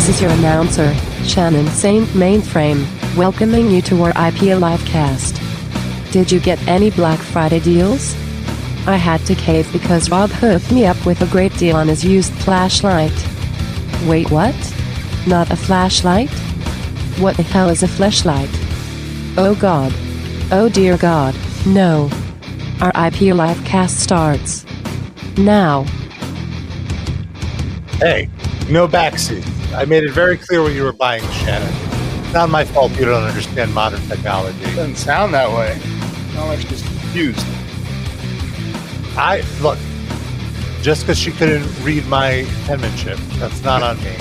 This is your announcer, Shannon Saint Mainframe, welcoming you to our R.I.P. Alivecast. Did you get any Black Friday deals? I had to cave because Rob hooked me up with a great deal on his used flashlight. Wait, what? Not a flashlight? What the hell is a flashlight? Oh God. Oh dear God, no. Our R.I.P. Alivecast starts now. Hey, no backseat. I made it very clear what you were buying, Shannon. It's not my fault you don't understand modern technology. It doesn't sound that way. I'm just confused. Look, just because she couldn't read my penmanship, that's not on me.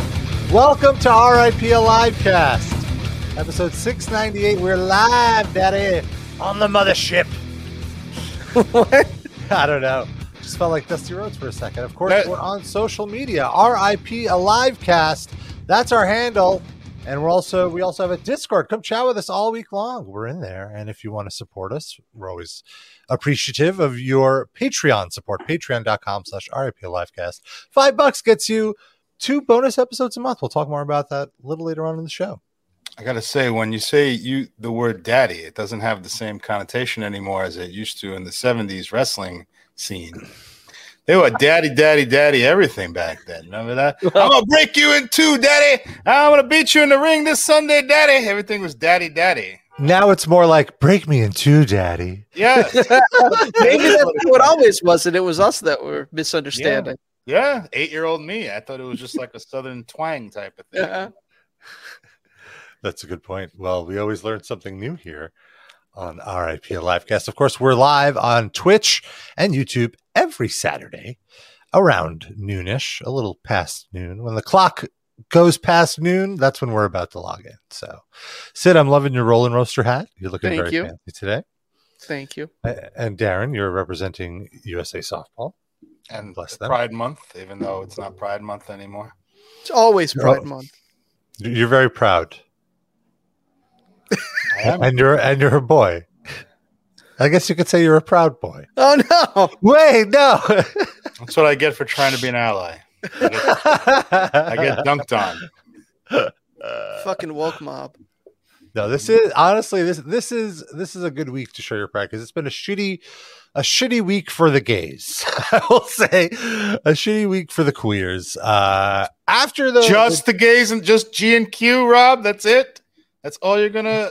Welcome to R.I.P. Alivecast, episode 698. We're live, daddy, on the mothership. What? I don't know. Just felt like Dusty Rhodes for a second. Of course, we're on social media. R.I.P. Alivecast. That's our handle. And we also have a Discord. Come chat with us all week long. We're in there. And if you want to support us, we're always appreciative of your Patreon support. Patreon.com/RIP Alivecast. $5 gets you 2 bonus episodes a month. We'll talk more about that a little later on in the show. I gotta say, when you say the word daddy, it doesn't have the same connotation anymore as it used to in the 70s wrestling scene. They were daddy, daddy, daddy, everything back then. Remember that? I'm gonna break you in two, daddy. I'm gonna beat you in the ring this Sunday, daddy. Everything was daddy, daddy. Now it's more like break me in two, daddy. Yeah. Maybe that's what always was, and it was us that were misunderstanding. Yeah. 8-year-old me. I thought it was just like a Southern twang type of thing. Yeah. That's a good point. Well, we always learn something new here on R.I.P. Alivecast. Of course, we're live on Twitch and YouTube every Saturday around noonish, a little past noon. When the clock goes past noon, that's when we're about to log in. So, Sid, I'm loving your Rolling Roaster hat. You're looking very fancy today. Thank you. And Darren, you're representing USA Softball. And bless them. Pride Month, even though it's not Pride Month anymore. It's always Pride Month. You're very proud. And you're a boy. I guess you could say you're a proud boy. Oh no! Wait, no. That's what I get for trying to be an ally. I get dunked on. Fucking woke mob. No, this is honestly this is a good week to show your pride, because it's been a shitty week for the gays. I will say a shitty week for the queers. After the gays and just G and Q, Rob. That's it. That's all you're gonna.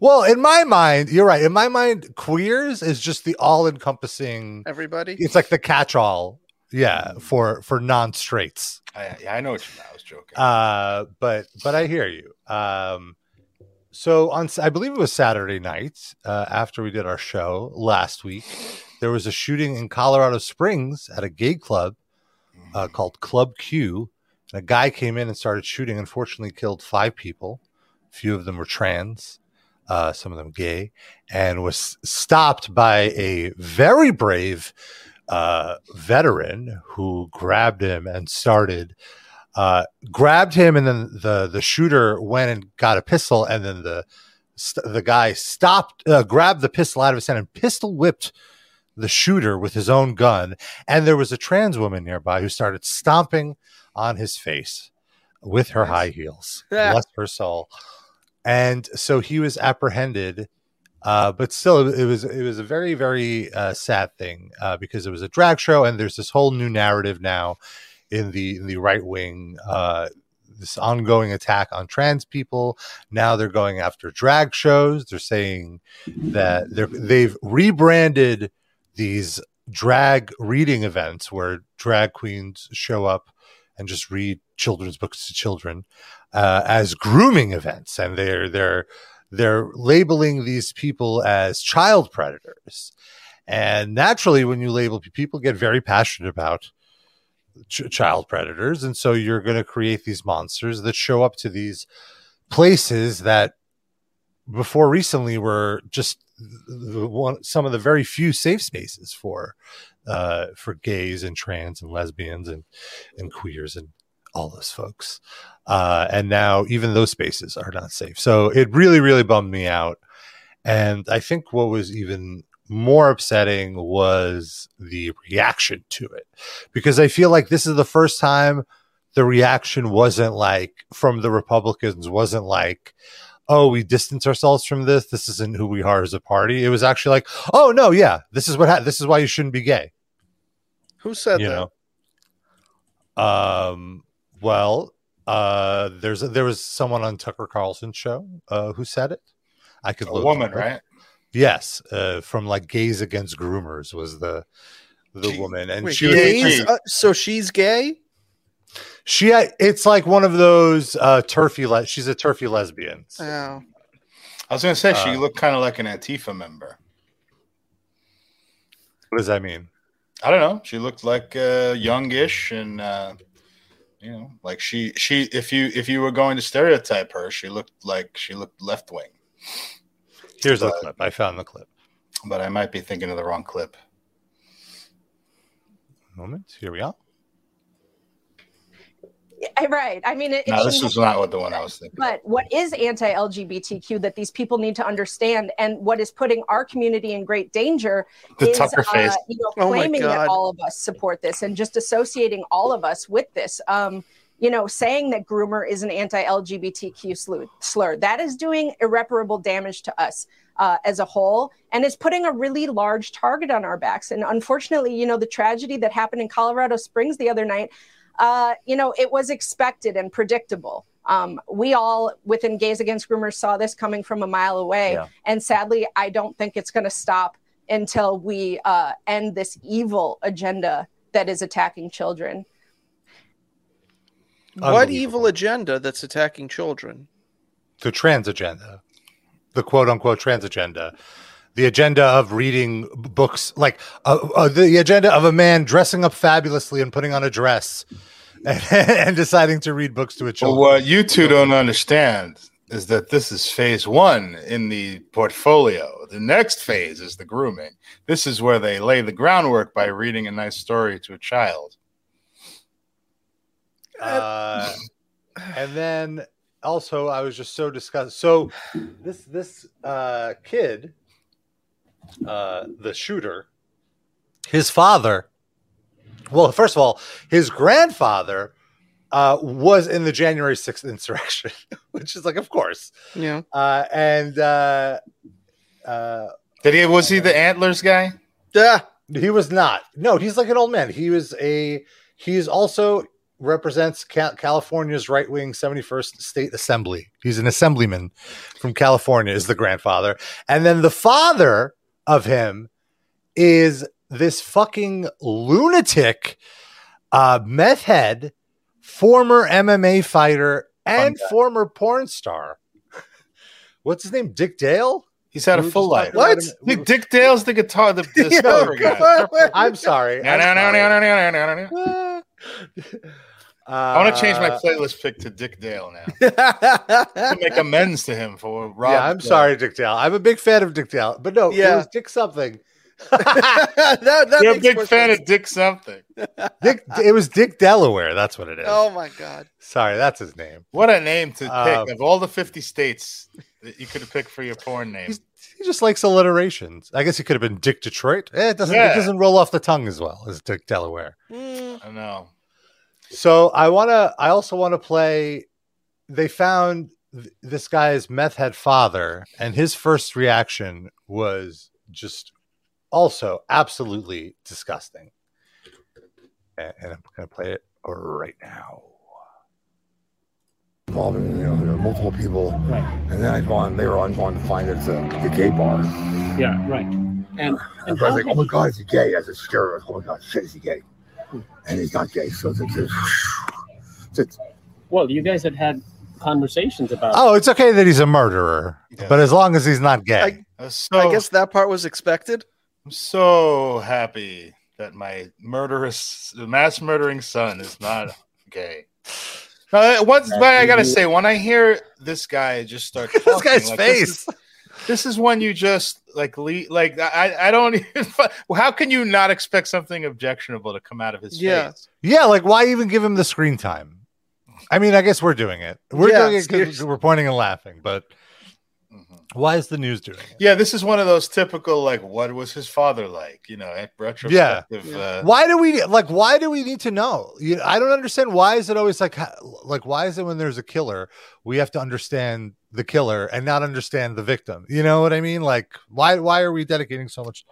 Well, in my mind, you're right. In my mind, queers is just the all-encompassing everybody. It's like the catch-all, yeah, for non-straights. I know what you mean. I was joking. But I hear you. So on, I believe it was Saturday night, after we did our show last week, there was a shooting in Colorado Springs at a gay club called Club Q, and a guy came in and started shooting. Unfortunately, killed 5 people. Few of them were trans, some of them gay, and was stopped by a very brave veteran who grabbed him, and then the shooter went and got a pistol, and then the guy stopped, grabbed the pistol out of his hand, and pistol whipped the shooter with his own gun. And there was a trans woman nearby who started stomping on his face with her high heels. Bless her soul. And so he was apprehended, but still it was a very, very sad thing, because it was a drag show, and there's this whole new narrative now in the right wing, this ongoing attack on trans people. Now they're going after drag shows. They're saying that they've rebranded these drag reading events where drag queens show up and just read children's books to children, as grooming events, and they're labeling these people as child predators. And naturally, when you label people, get very passionate about child predators, and so you're going to create these monsters that show up to these places that before recently were just some of the very few safe spaces for gays and trans and lesbians and queers and all those folks. And now even those spaces are not safe. So it really, really bummed me out. And I think what was even more upsetting was the reaction to it, because I feel like this is the first time the reaction wasn't like from the Republicans wasn't like, oh, we distance ourselves from this. This isn't who we are as a party. It was actually like, oh no, yeah, this is what this is why you shouldn't be gay. Who said that? Know? Well, there was someone on Tucker Carlson's show who said it. I could look. A woman, right? Yes, from like Gays Against Groomers was the woman, and wait, she was gays? So she's gay. It's like one of those turfy. She's a turfy lesbian. So. Oh. I was gonna say she looked kind of like an Antifa member. What does that mean? I don't know. She looked like youngish, and you know, like she. If you were going to stereotype her, she looked left wing. Here's the clip. I found the clip, but I might be thinking of the wrong clip. Moment. Here we are. Right. I mean, this is not what the one I was thinking. But what is anti-LGBTQ that these people need to understand, and what is putting our community in great danger is you know, claiming that all of us support this and just associating all of us with this. You know, saying that groomer is an anti-LGBTQ slur. That is doing irreparable damage to us as a whole, and is putting a really large target on our backs. And unfortunately, you know, the tragedy that happened in Colorado Springs the other night, you know, it was expected and predictable. We all within Gays Against Groomers saw this coming from a mile away. Yeah. And sadly, I don't think it's going to stop until we end this evil agenda that is attacking children. What evil agenda that's attacking children? The trans agenda, the quote-unquote trans agenda, the agenda of reading books, like the agenda of a man dressing up fabulously and putting on a dress and deciding to read books to a child. Well, what you two don't understand is that this is phase one in the portfolio. The next phase is the grooming. This is where they lay the groundwork by reading a nice story to a child. And then also I was just so disgusted. So this kid, the shooter, his father, well, first of all, his grandfather, was in the January 6th insurrection, which is like, of course. Yeah. Was he the antlers guy? He was not. No, he's like an old man. He's also represents California's right-wing 71st State Assembly. He's an assemblyman from California, is the grandfather. And then the father of him is this fucking lunatic meth head, former MMA fighter, and former porn star. What's his name? Dick Dale? He's had a full life. What? Dick Dale's the guitar, the story guy. I'm sorry. I want to change my playlist pick to Dick Dale now. To make amends to him for Rob. Yeah, I'm sorry, Dick Dale. I'm a big fan of Dick Dale, but no, it was Dick something. You're a big fan of Dick something. It was Dick Delaware. That's what it is. Oh my God! Sorry, that's his name. What a name to pick of all the 50 states that you could have picked for your porn name. He just likes alliterations. I guess he could have been Dick Detroit. It doesn't roll off the tongue as well as Dick Delaware. I know. So I also want to play. They found this guy's meth head father, and his first reaction was just also absolutely disgusting. And I'm going to play it right now. Involving, you know, there were multiple people, right. And then they were on to find it's a gay bar. Yeah, right. And so I was like, oh my God, is he gay? I said, scare us. Oh my God, shit, is he gay? And he's not gay, so it's well, you guys had conversations about. Oh, it's okay that he's a murderer, but as long as he's not gay, I guess that part was expected. I'm so happy that my mass murdering son is not gay. Now, I gotta say, when I hear this guy just start talking, this guy's like, face. This is when you just like I don't even. How can you not expect something objectionable to come out of his face? Yeah, like why even give him the screen time? I mean, I guess we're doing it. We're doing it because we're pointing and laughing, but Why is the news doing it? Yeah, this is one of those typical, like, what was his father like? You know, retrospective. Yeah. Why do we need to know? I don't understand. Why is it always like, why is it when there's a killer, we have to understand the killer and not understand the victim? You know what I mean? Like, why are we dedicating so much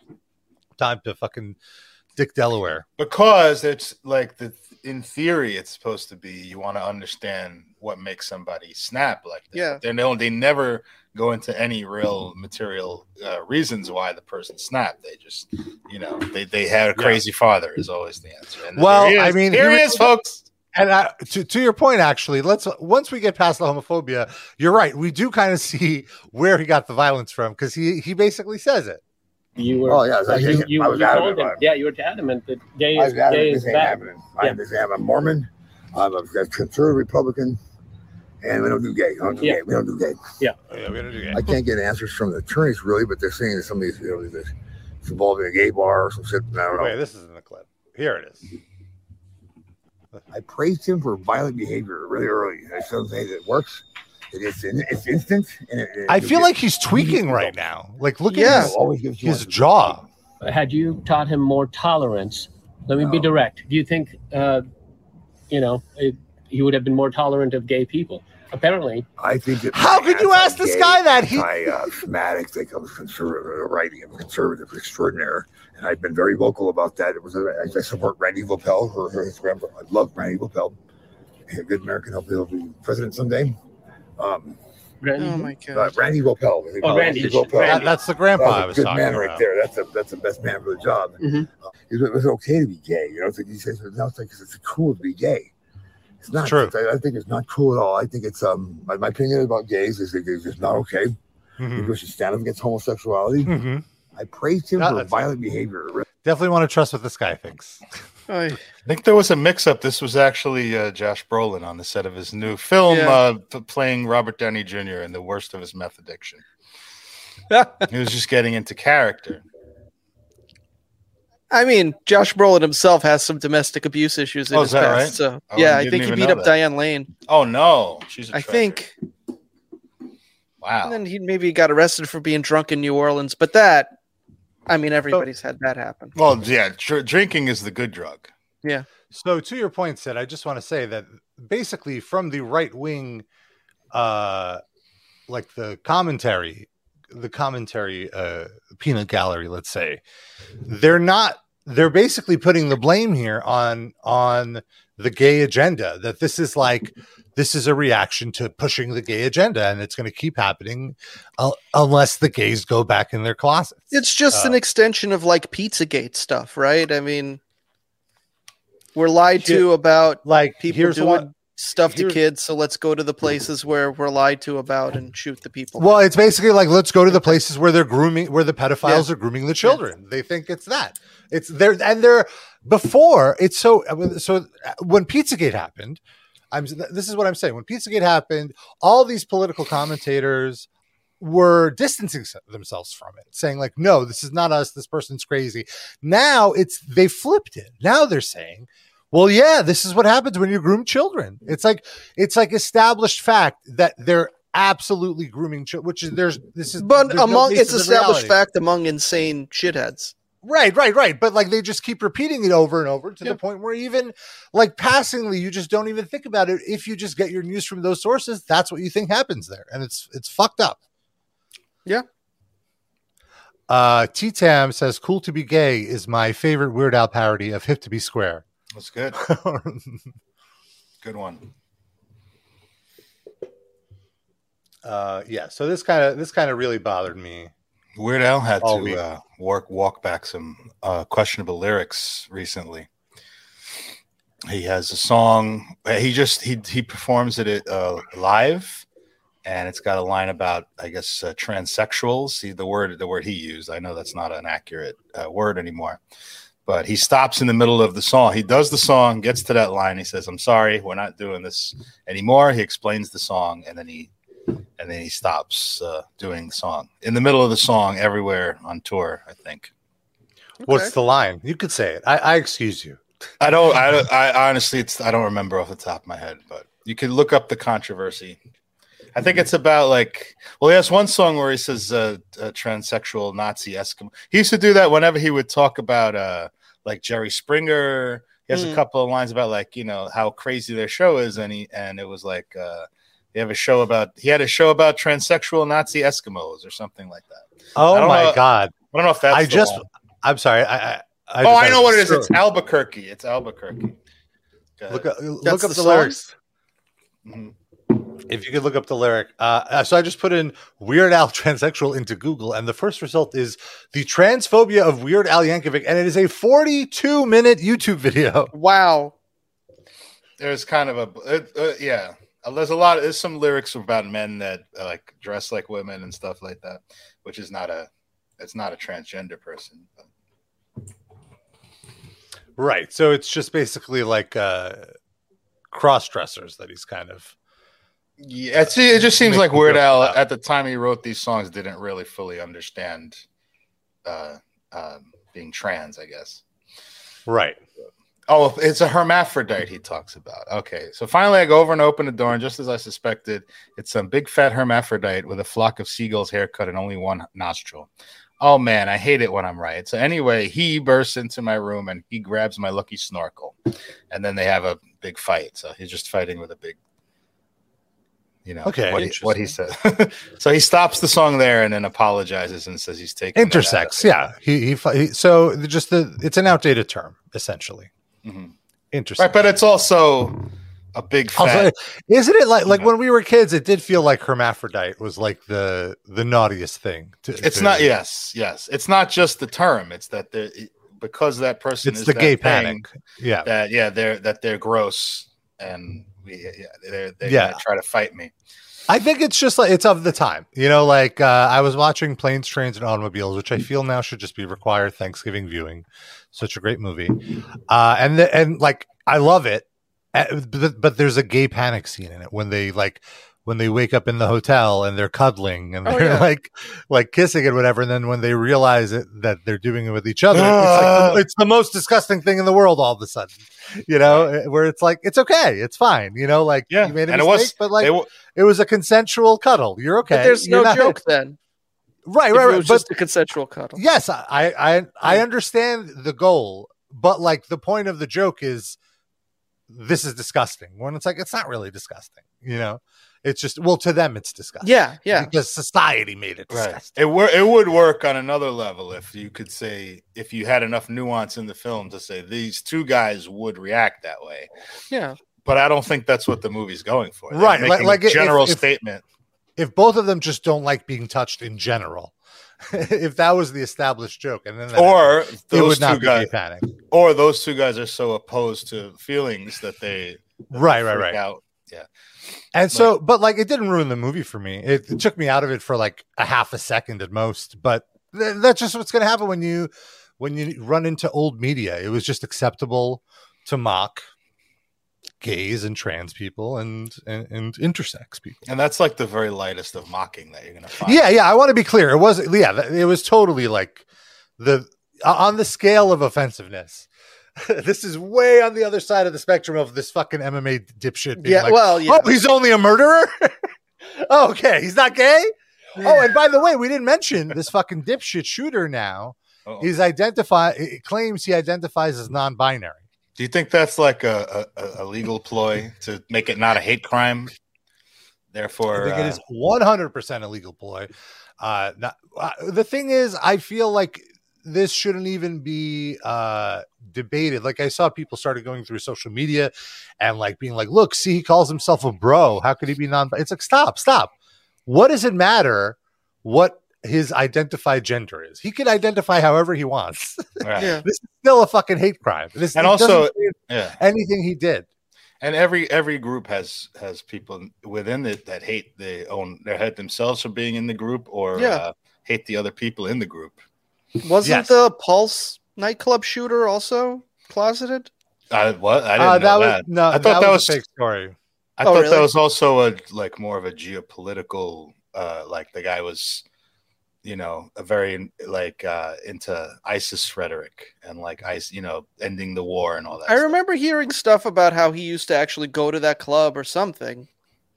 time to fucking Dick Delaware? Because it's like in theory, it's supposed to be you want to understand what makes somebody snap like that. Yeah, they never go into any real material reasons why the person snapped. They just, you know, they had a crazy father is always the answer. And well, I mean, here it is, folks. And to your point, actually, once we get past the homophobia, you're right. We do kind of see where he got the violence from, because he basically says it. You were, you were adamant that gay is bad. I'm a Mormon, I'm a conservative Republican, and we don't do gay. We don't do gay. I can't get answers from the attorneys really, but they're saying that some of these, it's involving a gay bar or some shit. I don't know. Wait, this is in the clip. Here it is. I praised him for violent behavior really early. I still say that it works. It's instant. And I feel like he's tweaking right now. Like, look at his jaw. Had you taught him more tolerance? Let me be direct. Do you think, he would have been more tolerant of gay people? Apparently. I think. How could you ask this guy that? Fanatic. They come conservative writing. I'm conservative extraordinaire, and I've been very vocal about that. I support Randy Voepel. His grandfather. I love Randy Voepel. He's a good American. Hopefully, he'll be president someday. Randy Voepel. That's the grandpa. That's a good man right there. That's the best man for the job. Mm-hmm. It was okay to be gay, you know. It's like he says, now it's like it's cool to be gay. It's not true. I think it's not cool at all. I think it's my opinion about gays is it's just not okay. Mm-hmm. People should stand up against homosexuality. Mm-hmm. I praised him for violent behavior. Definitely want to trust what this guy thinks. I think there was a mix-up. This was actually Josh Brolin on the set of his new film, playing Robert Downey Jr. in the worst of his meth addiction. He was just getting into character. I mean, Josh Brolin himself has some domestic abuse issues in his past. Right? So, I think he beat up Diane Lane. Oh no, she's a treasure. I think. Wow. And then he maybe got arrested for being drunk in New Orleans, but that. I mean, everybody's had that happen. Well, yeah, drinking is the good drug. Yeah. So to your point, Sid, I just want to say that basically from the right wing, like the commentary peanut gallery, let's say, they're basically putting the blame here on the gay agenda, that this is a reaction to pushing the gay agenda, and it's going to keep happening unless the gays go back in their closets. It's just an extension of like Pizzagate stuff, right? I mean, we're lied to about like people doing stuff to kids, so let's go to the places where we're lied to about and shoot the people. Well, it's basically like, let's go to the places where they're grooming, where the pedophiles are grooming the children. Yeah. They think it's that. It's there, and they're before it's so. When Pizzagate happened. This is what I'm saying. When Pizzagate happened, all these political commentators were distancing themselves from it, saying like, no, this is not us. This person's crazy. Now they flipped it. Now they're saying, well, yeah, this is what happens when you groom children. It's like established fact that they're absolutely grooming children, it's established fact among insane shitheads. Right. But like they just keep repeating it over and over to the point where even like passingly, you just don't even think about it. If you just get your news from those sources, that's what you think happens there. And it's fucked up. Yeah. T-Tam says, cool to be gay is my favorite Weird Al parody of Hip to Be Square. That's good. Good one. So this kind of really bothered me. Weird Al had to walk back some questionable lyrics recently. He has a song. He performs it live, and it's got a line about, I guess, transsexuals. See the word he used. I know that's not an accurate word anymore, but he stops in the middle of the song. He does the song, gets to that line. He says, "I'm sorry, we're not doing this anymore." He explains the song, and then he stops doing the song in the middle of the song everywhere on tour, I think. Okay. What's the line? You could say it. I excuse you. I honestly, I don't remember off the top of my head, but you can look up the controversy. I think it's about like, well, he has one song where he says transsexual Nazi Eskimo. He used to do that whenever he would talk about like Jerry Springer. He has a couple of lines about like, you know, how crazy their show is, and it was like he had a show about transsexual Nazi Eskimos or something like that. Oh my God. I don't know if that's I'm sorry. I know what it is. It's Albuquerque. It's Albuquerque. Look up the lyrics. If you could look up the lyric. So I just put in Weird Al transsexual into Google, and the first result is The Transphobia of Weird Al Yankovic, and it is a 42-minute YouTube video. Wow. There's kind of a yeah. There's a lot. There's some lyrics about men that like dress like women and stuff like that, which is not a. It's not a transgender person. But. Right. So it's just basically like cross-dressers that he's kind of. Yeah, it just seems like Weird Al at the time he wrote these songs didn't really fully understand being trans, I guess. Right. Oh, it's a hermaphrodite he talks about. Okay. So finally I go over and open the door, and just as I suspected, it's some big fat hermaphrodite with a flock of seagulls haircut and only one nostril. Oh man, I hate it when I'm right. So anyway, he bursts into my room and he grabs my lucky snorkel, and then they have a big fight. So he's just fighting with a big, you know, okay, what he said. So he stops the song there and then apologizes and says he's taking intersex. Yeah, he. So just it's an outdated term essentially. Mm-hmm. Interesting, right? But it's also a big fat, isn't it? Like when we were kids, it did feel like hermaphrodite was like the naughtiest thing. Not. Yes. It's not just the term. It's that because that person. It's is the gay panic. Yeah. They're gross and. They're gonna try to fight me. I think it's just like it's of the time, you know. Like I was watching Planes, Trains, and Automobiles, which I feel now should just be required Thanksgiving viewing. Such a great movie, and like I love it, but there's a gay panic scene in it when they wake up in the hotel and they're cuddling and they're like kissing and whatever, and then when they realize that they're doing it with each other, it's like it's the most disgusting thing in the world all of a sudden, you know, where it's like it's okay, it's fine, you know, like you made a mistake, it was a consensual cuddle. You're okay. But there's no joke then. Right. It was just a consensual cuddle. Yes, I understand the goal, but like the point of the joke is this is disgusting. When it's like it's not really disgusting, you know. It's just, well, to them, it's disgusting. Yeah. Because society made it disgusting. Right. It would work on another level if you could say, if you had enough nuance in the film to say these two guys would react that way. Yeah. But I don't think that's what the movie's going for. They're right. Like a general statement. If both of them just don't like being touched in general, if that was the established joke, and then that or happened, those it would two not guys, be panic. Or those two guys are so opposed to feelings that they freak out. Yeah. And so, but like, it didn't ruin the movie for me. It took me out of it for like a half a second at most. But that's just what's going to happen when you run into old media. It was just acceptable to mock gays and trans people and intersex people. And that's like the very lightest of mocking that you're going to find. Yeah. I want to be clear. It was totally like on the scale of offensiveness. This is way on the other side of the spectrum of this fucking MMA dipshit. Oh, he's only a murderer. Okay, he's not gay. Yeah. Oh, and by the way, we didn't mention this fucking dipshit shooter. Now he identifies as non-binary. Do you think that's like a legal ploy to make it not a hate crime? Therefore, I think it is 100% a legal ploy. The thing is, I feel like this shouldn't even be debated. Like I saw people started going through social media and like being like, look, see, he calls himself a bro. How could he be non-binary? It's like, stop. What does it matter what his identified gender is? He can identify however he wants. Right. Yeah. This is still a fucking hate crime. Anything he did. And every group has people within it that hate their head themselves for being in the group or hate the other people in the group. Wasn't the Pulse nightclub shooter also closeted? I didn't know that. No, I thought that was a fake story. I thought that was also more of a geopolitical. Like the guy was, you know, a very into ISIS rhetoric and like ICE, you know, ending the war and all that. I remember hearing stuff about how he used to actually go to that club or something.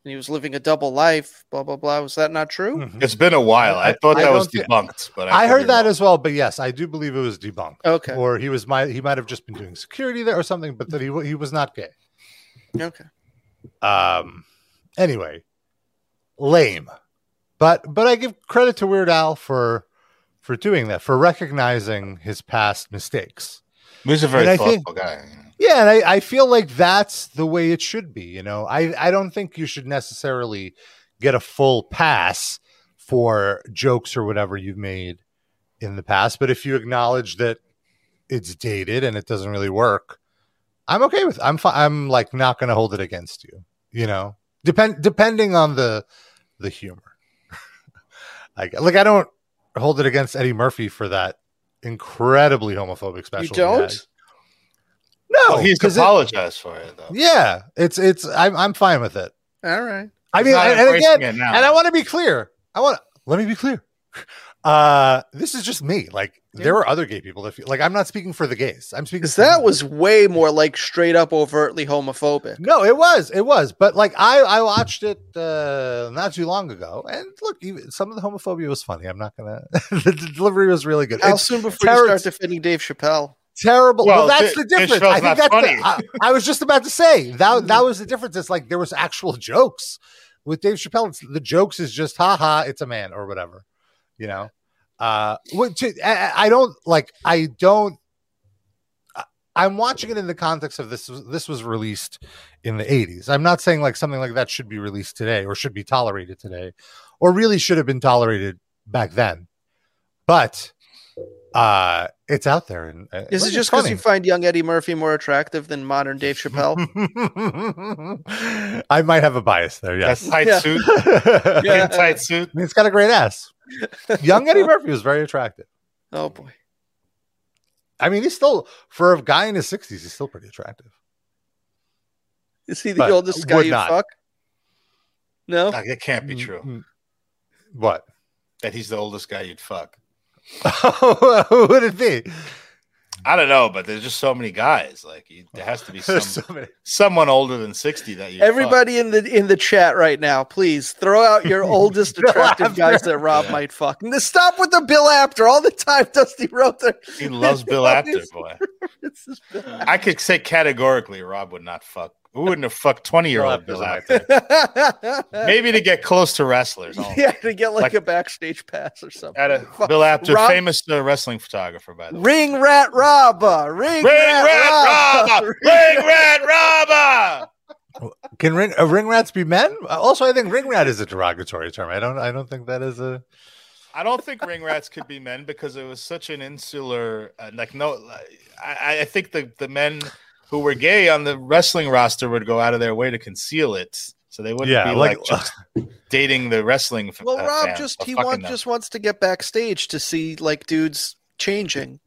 and he was living a double life, blah, blah, blah. Was that not true? Mm-hmm. It's been a while. I thought that was debunked. But I heard that as well. But yes, I do believe it was debunked. Okay. Or he was he might have just been doing security there or something, but that he was not gay. Okay. Anyway, lame. But I give credit to Weird Al for doing that, for recognizing his past mistakes. He was a very thoughtful guy. Yeah, and I feel like that's the way it should be. You know, I don't think you should necessarily get a full pass for jokes or whatever you've made in the past. But if you acknowledge that it's dated and it doesn't really work, I'm okay with it. I'm like not going to hold it against you. You know, depending on the humor. Like I don't hold it against Eddie Murphy for that incredibly homophobic special. You don't? No, he's apologized for it though. Yeah, it's. I'm fine with it. All right. I mean, and again, and I want to be clear. Let me be clear. This is just me. Like there were other gay people that feel like I'm not speaking for the gays. I'm speaking because that was way more like straight up overtly homophobic. No, it was. But like I watched it not too long ago, and look, even some of the homophobia was funny. I'm not gonna. The delivery was really good. How soon before you start defending Dave Chappelle? Terrible. Well, that's the difference. I think that's funny. I was just about to say that was the difference. It's like there was actual jokes with Dave Chappelle. The jokes is just haha, it's a man or whatever, you know. I'm watching it in the context of this was released in the 80s. I'm not saying like something like that should be released today or should be tolerated today or really should have been tolerated back then. But it's out there, and is it just because you find young Eddie Murphy more attractive than modern Dave Chappelle? I might have a bias there. Yes, tight suit. I mean, it's got a great ass. Young Eddie Murphy was very attractive. Oh boy! I mean, he's still, for a guy in his 60s, he's still pretty attractive. Is he the oldest guy you fuck? No, that can't be true. What? That he's the oldest guy you'd fuck. Who would it be? I don't know, but there's just so many guys. Like there has to be someone older than 60 that you. Everybody fuck. in the chat right now, please throw out your oldest attractive guys that Rob might fuck. And stop with the Bill Apter all the time. Dusty Rhodes. He loves Bill Apter, boy. Bill Apter. I could say categorically, Rob would not fuck. We wouldn't have fucked 20-year-old Bill Apter. Maybe to get close to wrestlers. Only. Yeah, to get like a backstage pass or something. Bill Apter, famous wrestling photographer, by the way. Ring Rat Robber. Ring Rat Robber. Can ring rats be men? Also, I think ring rat is a derogatory term. I don't think that is a. I don't think ring rats could be men because it was such an insular. I think the men who were gay on the wrestling roster would go out of their way to conceal it, so they wouldn't be like just dating the wrestling. Well, Rob just wants to get backstage to see like dudes changing,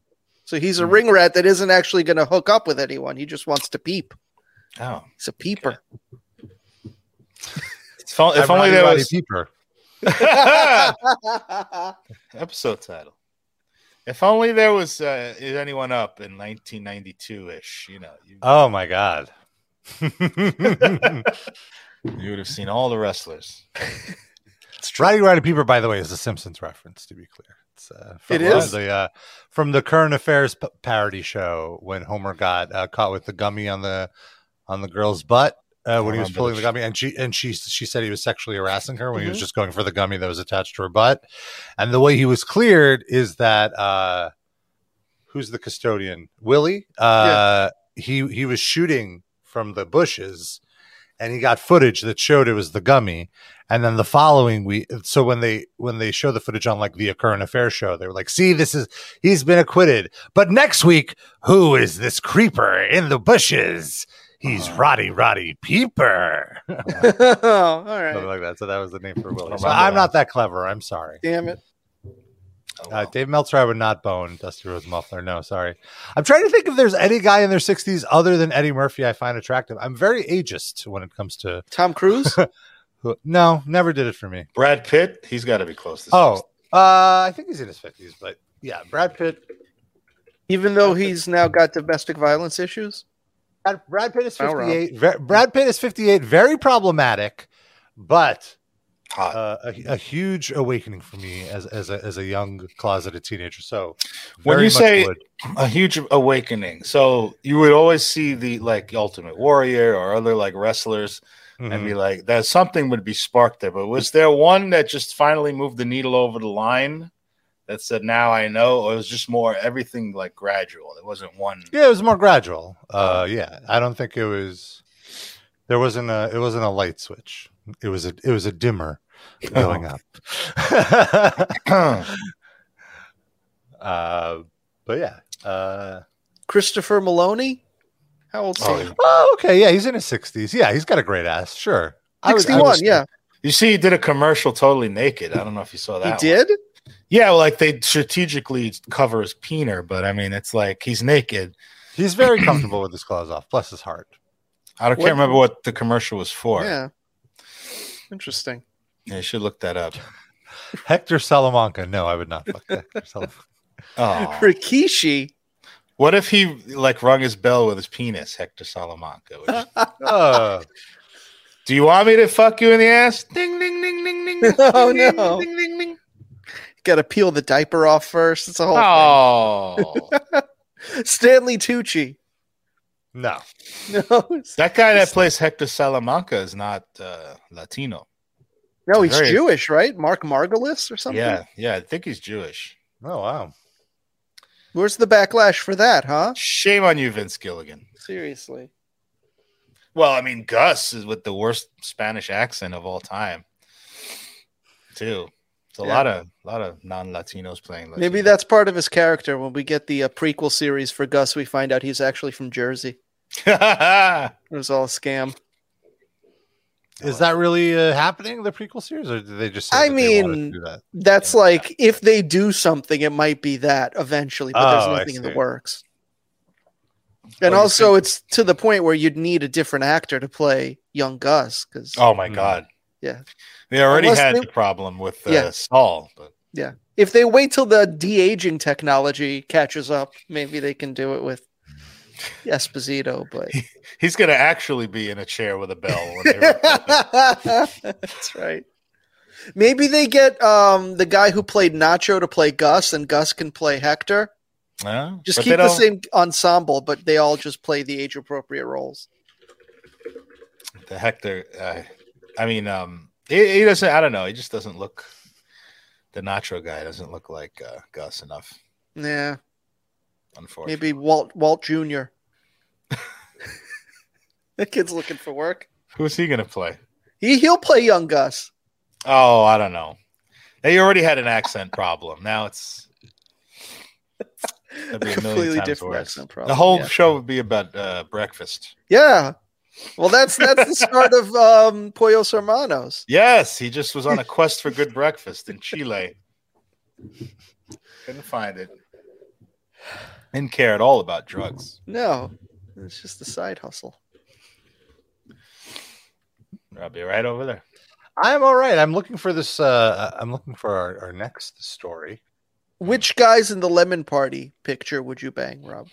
so he's a ring rat that isn't actually going to hook up with anyone. He just wants to peep. Oh, he's a peeper. Okay. If only there was a peeper. Episode title. If only there was Is Anyone Up in 1992-ish, you know. Oh, my God. You would have seen all the wrestlers. Riding Around a Peeper, by the way, is a Simpsons reference, to be clear. It's, from the Current Affairs parody show when Homer got caught with the gummy on the girl's butt when he was pulling the gummy. And she said he was sexually harassing her when he was just going for the gummy that was attached to her butt. And the way he was cleared is that who's the custodian? Willie? He was shooting from the bushes and he got footage that showed it was the gummy. And then the following week, so when they show the footage on like the Current Affairs show, they were like, see, he's been acquitted. But next week, who is this creeper in the bushes? He's Roddy Peeper. Oh, all right. Something like that. So that was the name for Willie. So I'm not that clever. I'm sorry. Damn it. Dave Meltzer, I would not bone Dusty Rose Muffler. No, sorry. I'm trying to think if there's any guy in their 60s other than Eddie Murphy I find attractive. I'm very ageist when it comes to Tom Cruise. No, never did it for me. Brad Pitt, he's got to be close to 60. I think he's in his 50s, but yeah, Brad Pitt. Even though he's now got domestic violence issues. Brad Pitt is 58. Very problematic. but a huge awakening for me as a young closeted teenager. So when you say a huge awakening, so you would always see the like Ultimate Warrior or other like wrestlers and be like, that something would be sparked there. But was there one that just finally moved the needle over the line that said, now I know? Or it was just more everything like gradual? It wasn't one. Yeah, it was more gradual. Yeah, I don't think it was. There wasn't a. It wasn't a light switch. It was a dimmer going up. But yeah, Christopher Maloney. How old? Oh, okay. Yeah, he's in his 60s. Yeah, he's got a great ass. Sure, 61. Yeah. You see, he did a commercial totally naked. I don't know if you saw that. He did. Yeah, well, like they strategically cover his peener, but I mean, it's like he's naked. He's very comfortable with his clothes off. Bless his heart. I can't remember what the commercial was for. Yeah. Interesting. Yeah, you should look that up. Hector Salamanca. No, I would not fuck Hector Salamanca. Oh. Rikishi. What if he like rung his bell with his penis, Hector Salamanca? Do you want me to fuck you in the ass? Ding, ding, ding, ding, ding. Oh, ding, no. Ding, ding, ding. Got to peel the diaper off first. It's a whole thing. Stanley Tucci. No, no. That guy that plays Hector Salamanca is not Latino. No, he's Jewish, right? Mark Margolis or something. Yeah, yeah, I think he's Jewish. Oh wow, where's the backlash for that, huh? Shame on you, Vince Gilligan. Seriously. Well, I mean, Gus is with the worst Spanish accent of all time, too. It's a lot of non-Latinos playing. Latinos. Maybe that's part of his character. When we get the prequel series for Gus, we find out he's actually from Jersey. It was all a scam. Is that really happening, the prequel series, or did they just say they do that? That's like if they do something, it might be that eventually, but there's nothing in the works. And also it's to the point where you'd need a different actor to play young Gus, because oh my god. Yeah. They already had the problem with Saul, but yeah. If they wait till the de-aging technology catches up, maybe they can do it with Esposito, but he's going to actually be in a chair with a bell. When they That's right. Maybe they get the guy who played Nacho to play Gus, and Gus can play Hector. Just keep the same ensemble, but they all just play the age-appropriate roles. The Hector, I mean, he doesn't. I don't know. He just doesn't look. The Nacho guy doesn't look like Gus enough. Yeah. Unfortunately. Maybe Walt Jr. That kid's looking for work. Who's he gonna play? He'll play young Gus. Oh, I don't know. They already had an accent problem. Now it's a completely different accent problem. The whole show would be about breakfast. Yeah. Well, that's the start of Pollos Hermanos. Yes, he just was on a quest for good breakfast in Chile. Couldn't find it. Didn't care at all about drugs. No, it's just a side hustle. I'll be right over there. I'm all right. I'm looking for this. I'm looking for our next story. Which guys in the Lemon Party picture would you bang, Rob?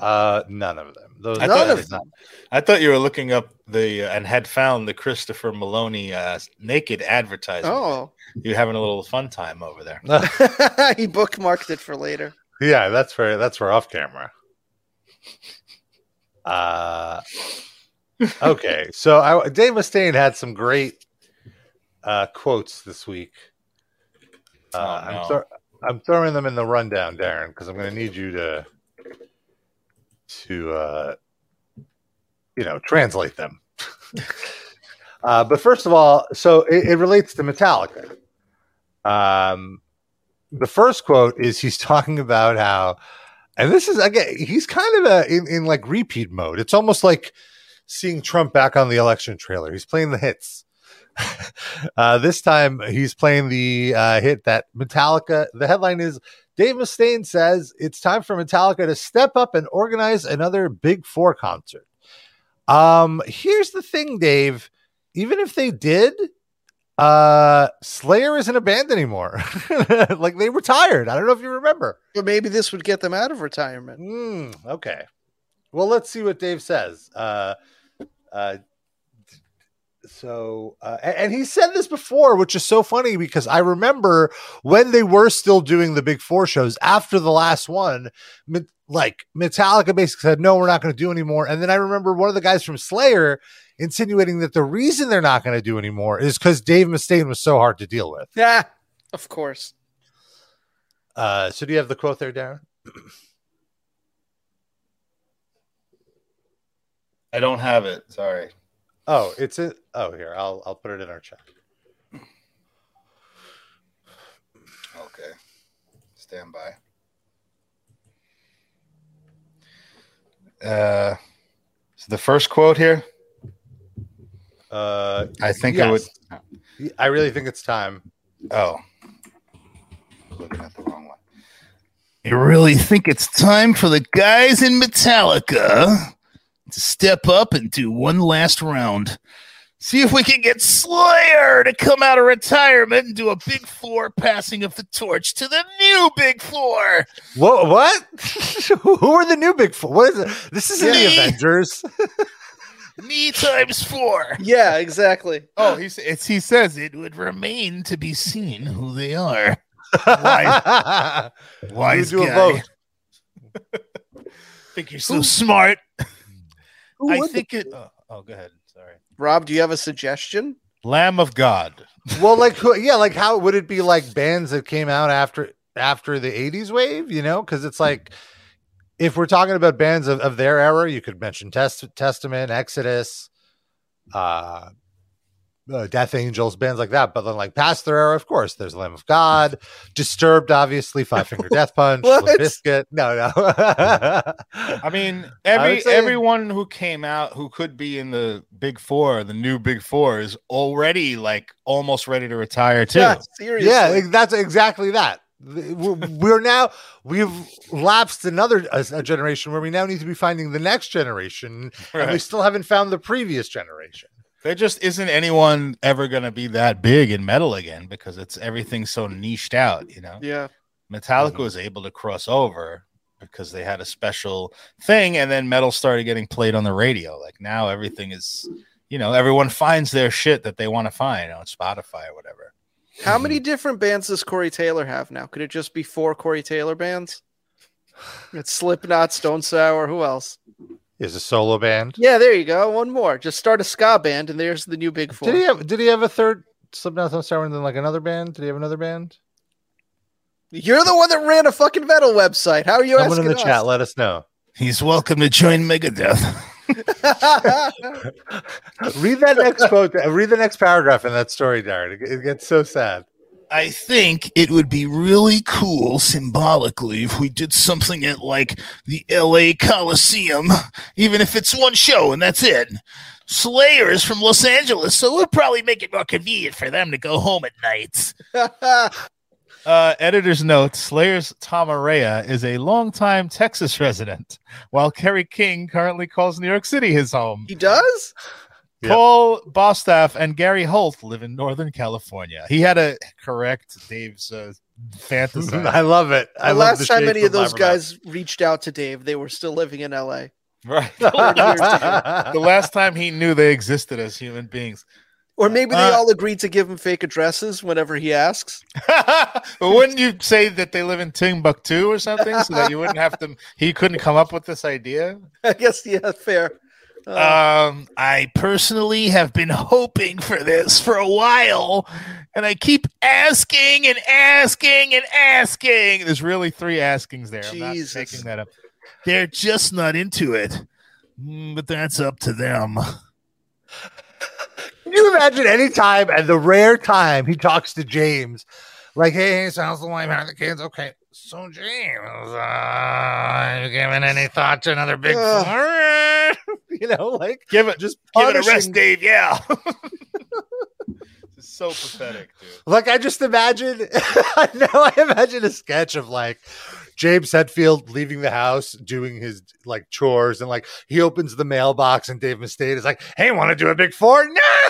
None of them. I thought you were looking up the and had found the Christopher Maloney naked advertisement. Oh, you're having a little fun time over there. He bookmarked it for later. Yeah, that's for off camera. Okay, so Dave Mustaine had some great quotes this week. I'm throwing them in the rundown, Darren, because I'm going to need you to translate them. But first of all, so it relates to Metallica. The first quote is he's talking about how, and this is again, he's kind of in like repeat mode. It's almost like seeing Trump back on the election trailer. He's playing the hits. This time he's playing the hit that Metallica, the headline is Dave Mustaine says it's time for Metallica to step up and organize another Big Four concert. Here's the thing, Dave, even if they did, Slayer isn't a band anymore. Like they retired. I don't know if you remember. But maybe this would get them out of retirement. Okay. Well, let's see what Dave says. So, and he said this before, which is so funny because I remember when they were still doing the Big Four shows after the last one, like Metallica basically said, no, we're not going to do anymore. And then I remember one of the guys from Slayer insinuating that the reason they're not going to do anymore is because Dave Mustaine was so hard to deal with. Yeah, of course. So do you have the quote there, Darren? I don't have it. Sorry. Oh, it's a oh here. I'll put it in our chat. Okay. Stand by. So the first quote here. I think yes. I would. I really think it's time. Oh, looking at the wrong one. You really think it's time for the guys in Metallica to step up and do one last round? See if we can get Slayer to come out of retirement and do a Big Four passing of the torch to the new Big Four. Whoa, what? Who are the new Big Four? What is it? This isn't the Avengers. Me times four. Yeah, exactly. Oh, he says it would remain to be seen who they are. Wise you do guy. A vote. Think you're so smart. I think it. Oh, go ahead. Sorry, Rob. Do you have a suggestion? Lamb of God. Well, like, yeah, like, how would it be like bands that came out after the '80s wave? You know, because it's like, if we're talking about bands of their era, you could mention Testament, Exodus, Death Angels, bands like that. But then, like, past their era, of course, there's Lamb of God, Disturbed, obviously, Five Finger Death Punch, Limp Bizkit. No. I mean, everyone who came out who could be in the Big Four, the new Big Four, is already like almost ready to retire too. Yeah, seriously. Yeah, that's exactly that. We've lapsed another a generation where we now need to be finding the next generation, right. And we still haven't found the previous generation. There just isn't anyone ever going to be that big in metal again because it's everything's so niched out, you know? Yeah. Metallica was able to cross over because they had a special thing, and then metal started getting played on the radio. Like, now everything is, you know, everyone finds their shit that they want to find on Spotify or whatever. How many different bands does Corey Taylor have now? Could it just be 4 Corey Taylor bands? It's Slipknot, Stone Sour, who else? Is a solo band. Yeah, there you go. One more. Just start a ska band, and there's the new Big Four. Did he have a third Slipknot, Stone Sour, and then like another band? Did he have another band? You're the one that ran a fucking metal website. How are you asking us? Someone in the chat, let us know. He's welcome to join Megadeth. Read that next quote. Read the next paragraph in that story, Darren. It gets so sad. I think it would be really cool symbolically if we did something at like the LA Coliseum, even if it's one show and that's it. Slayer is from Los Angeles, so we'll probably make it more convenient for them to go home at night. Editor's note, Slayer's Tom Araya is a longtime Texas resident, while Kerry King currently calls New York City his home. He does? Paul Bostaff and Gary Holt live in Northern California. He had to correct Dave's fantasy. I love it. The last time any of those guys reached out to Dave, they were still living in LA. Right. The last time he knew they existed as human beings. Or maybe they all agreed to give him fake addresses whenever he asks. Wouldn't you say that they live in Timbuktu or something so that you wouldn't have to? He couldn't come up with this idea. I guess, yeah, fair. I personally have been hoping for this for a while, and I keep asking and asking and asking. There's really 3 askings there. Jesus. I'm not making that up. They're just not into it, but that's up to them. Can you imagine any time, and the rare time he talks to James, like, hey, so how's the life? How are the kids? Okay, so James, have you given any thought to another Big Four? You know, like, give it a rest, Dave. Yeah. This is so pathetic, dude. Like, I just imagine, I imagine a sketch of like James Hetfield leaving the house, doing his like chores, and like he opens the mailbox, and Dave Mustaine is like, "Hey, want to do a Big Four?"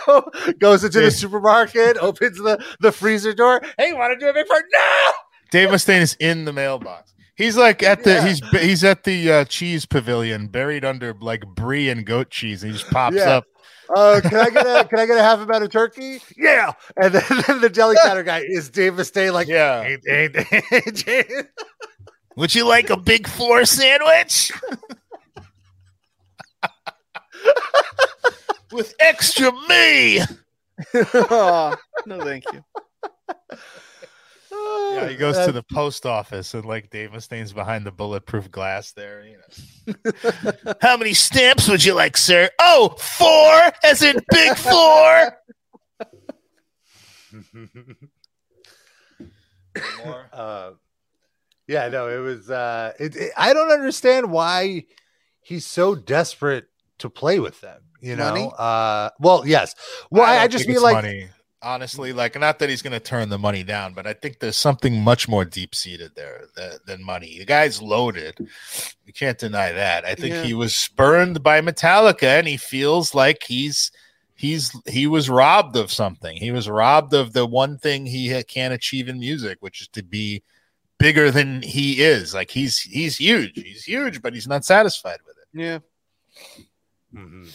No. Goes into the supermarket, opens the freezer door. Hey, want to do a Big Four? No. Dave Mustaine is in the mailbox. He's like at the he's at the cheese pavilion, buried under like brie and goat cheese, and he just pops up. Can I get a half about a turkey? Yeah. And then the deli counter guy is Dave Mustaine, like, yeah. Hey. Would you like a Big Four sandwich? With extra me. Oh, no, thank you. Yeah, he goes to the post office and like Dave Mustaine's behind the bulletproof glass there. You know. How many stamps would you like, sir? Oh, 4, as in Big Four. More. Yeah, no, it was. I don't understand why he's so desperate to play with them. You know, money? Well, yes. Well, I just mean like. Money. Honestly, like, not that he's going to turn the money down, but I think there's something much more deep-seated there than money. The guy's loaded. You can't deny that. I think he was spurned by Metallica, and he feels like he was robbed of something. He was robbed of the one thing he can't achieve in music, which is to be bigger than he is. Like, he's huge. He's huge, but he's not satisfied with it. Yeah. Mm-hmm.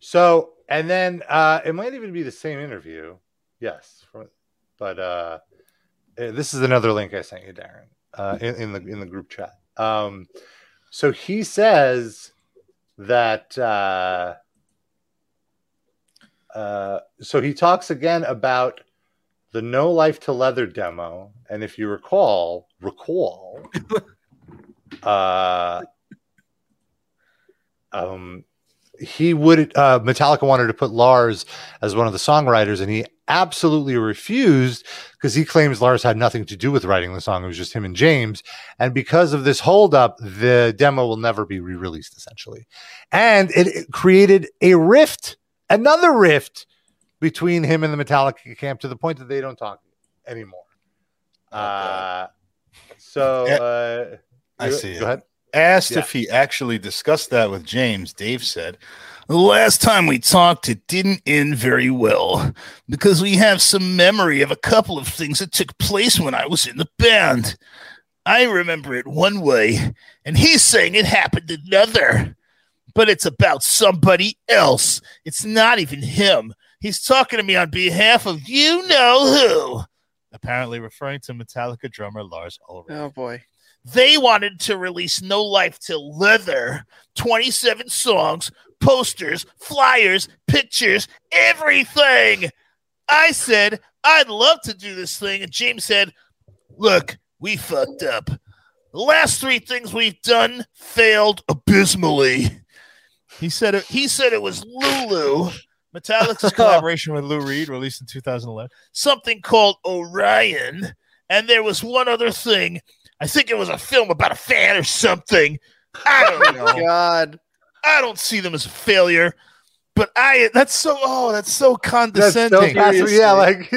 So... And then it might even be the same interview. Yes. But this is another link I sent you, Darren, in the group chat. So he says that so he talks again about the No Life to Leather demo. And if you recall, he would. Metallica wanted to put Lars as one of the songwriters, and he absolutely refused because he claims Lars had nothing to do with writing the song. It was just him and James. And because of this holdup, the demo will never be re-released, essentially. And it created a rift, another rift between him and the Metallica camp, to the point that they don't talk anymore. Okay. I see. Go ahead. Asked if he actually discussed that with James, Dave said, "The last time we talked, it didn't end very well because we have some memory of a couple of things that took place when I was in the band. I remember it one way, and he's saying it happened another, but it's about somebody else. It's not even him. He's talking to me on behalf of you know who." Apparently referring to Metallica drummer Lars Ulrich. Oh, boy. They wanted to release No Life to Leather, 27 songs, posters, flyers, pictures, everything. I said, I'd love to do this thing. And James said, look, we fucked up. The last 3 things we've done failed abysmally. He said it was Lulu, Metallica's collaboration with Lou Reed, released in 2011, something called Orion, and there was one other thing. I think it was a film about a fan or something. I don't know. God, I don't see them as a failure, but that's so condescending. That's so very passive aggressive.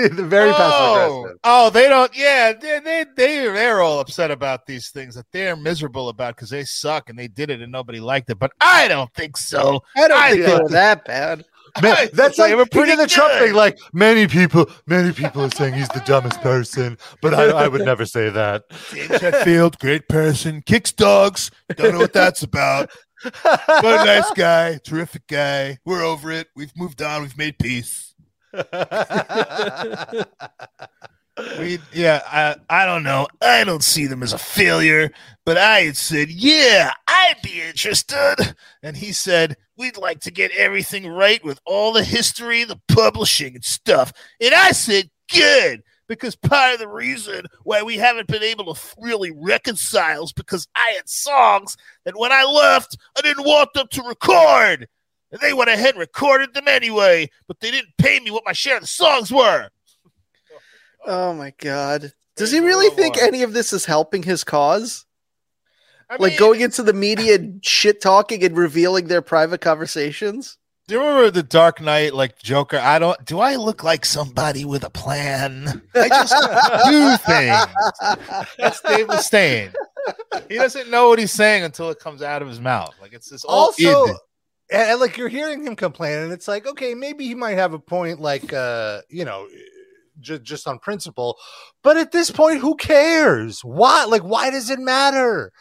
Oh, they don't. Yeah, they're all upset about these things that they're miserable about because they suck and they did it and nobody liked it. But I don't think so. I don't think it's that bad. Man, that's like the Trump thing. Like many people are saying he's the dumbest person, but I would never say that. James Hetfield, great person, kicks dogs. Don't know what that's about. But a nice guy, terrific guy. We're over it. We've moved on. We've made peace. I don't know. I don't see them as a failure, but I had said, yeah, I'd be interested. And he said, we'd like to get everything right with all the history, the publishing and stuff. And I said, good, because part of the reason why we haven't been able to really reconcile is because I had songs that when I left, I didn't want them to record. And they went ahead and recorded them anyway, but they didn't pay me what my share of the songs were. Oh, my God. Does he really think any of this is helping his cause? I mean, going into the media and shit-talking and revealing their private conversations? Do you remember the Dark Knight, like, Joker? Do I look like somebody with a plan? I just do things. That's Dave Mustaine. He doesn't know what he's saying until it comes out of his mouth. Like, it's this old idiot. And, like, you're hearing him complain, and it's like, okay, maybe he might have a point, like, you know... Just on principle, but at this point, who cares? Why? Like, why does it matter?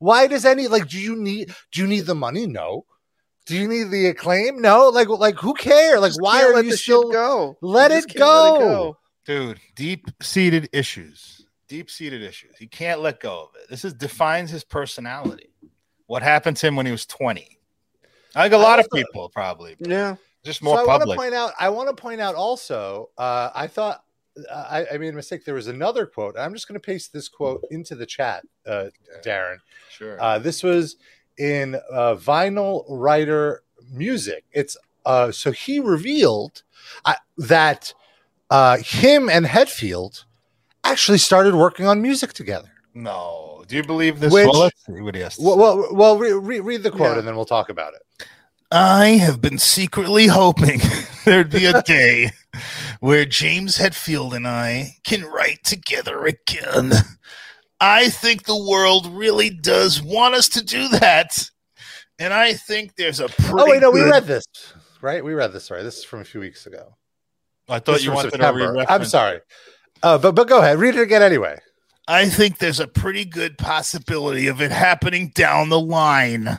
Why does any? Like, do you need the money? No. Do you need the acclaim? No, like who cares? Like, why let the show go? Let it go, dude. Deep seated issues. He can't let go of it. This defines his personality. What happened to him when he was 20? Like a lot of people, probably. Yeah, just more public. I want to point out. Also, I thought I made a mistake. There was another quote. I'm just going to paste this quote into the chat, Darren. Sure. This was in Vinyl Writer Music. It's so he revealed that him and Hetfield actually started working on music together. No, do you believe this? Well, let's see what he has to say. Well, read the quote, yeah, and then we'll talk about it. I have been secretly hoping there'd be a day where James Hetfield and I can write together again. I think the world really does want us to do that, and I think there's a pretty. Oh wait, no, we read this, right? This is from a few weeks ago. I thought you wanted to re-reference. I'm sorry, but go ahead, read it again anyway. I think there's a pretty good possibility of it happening down the line.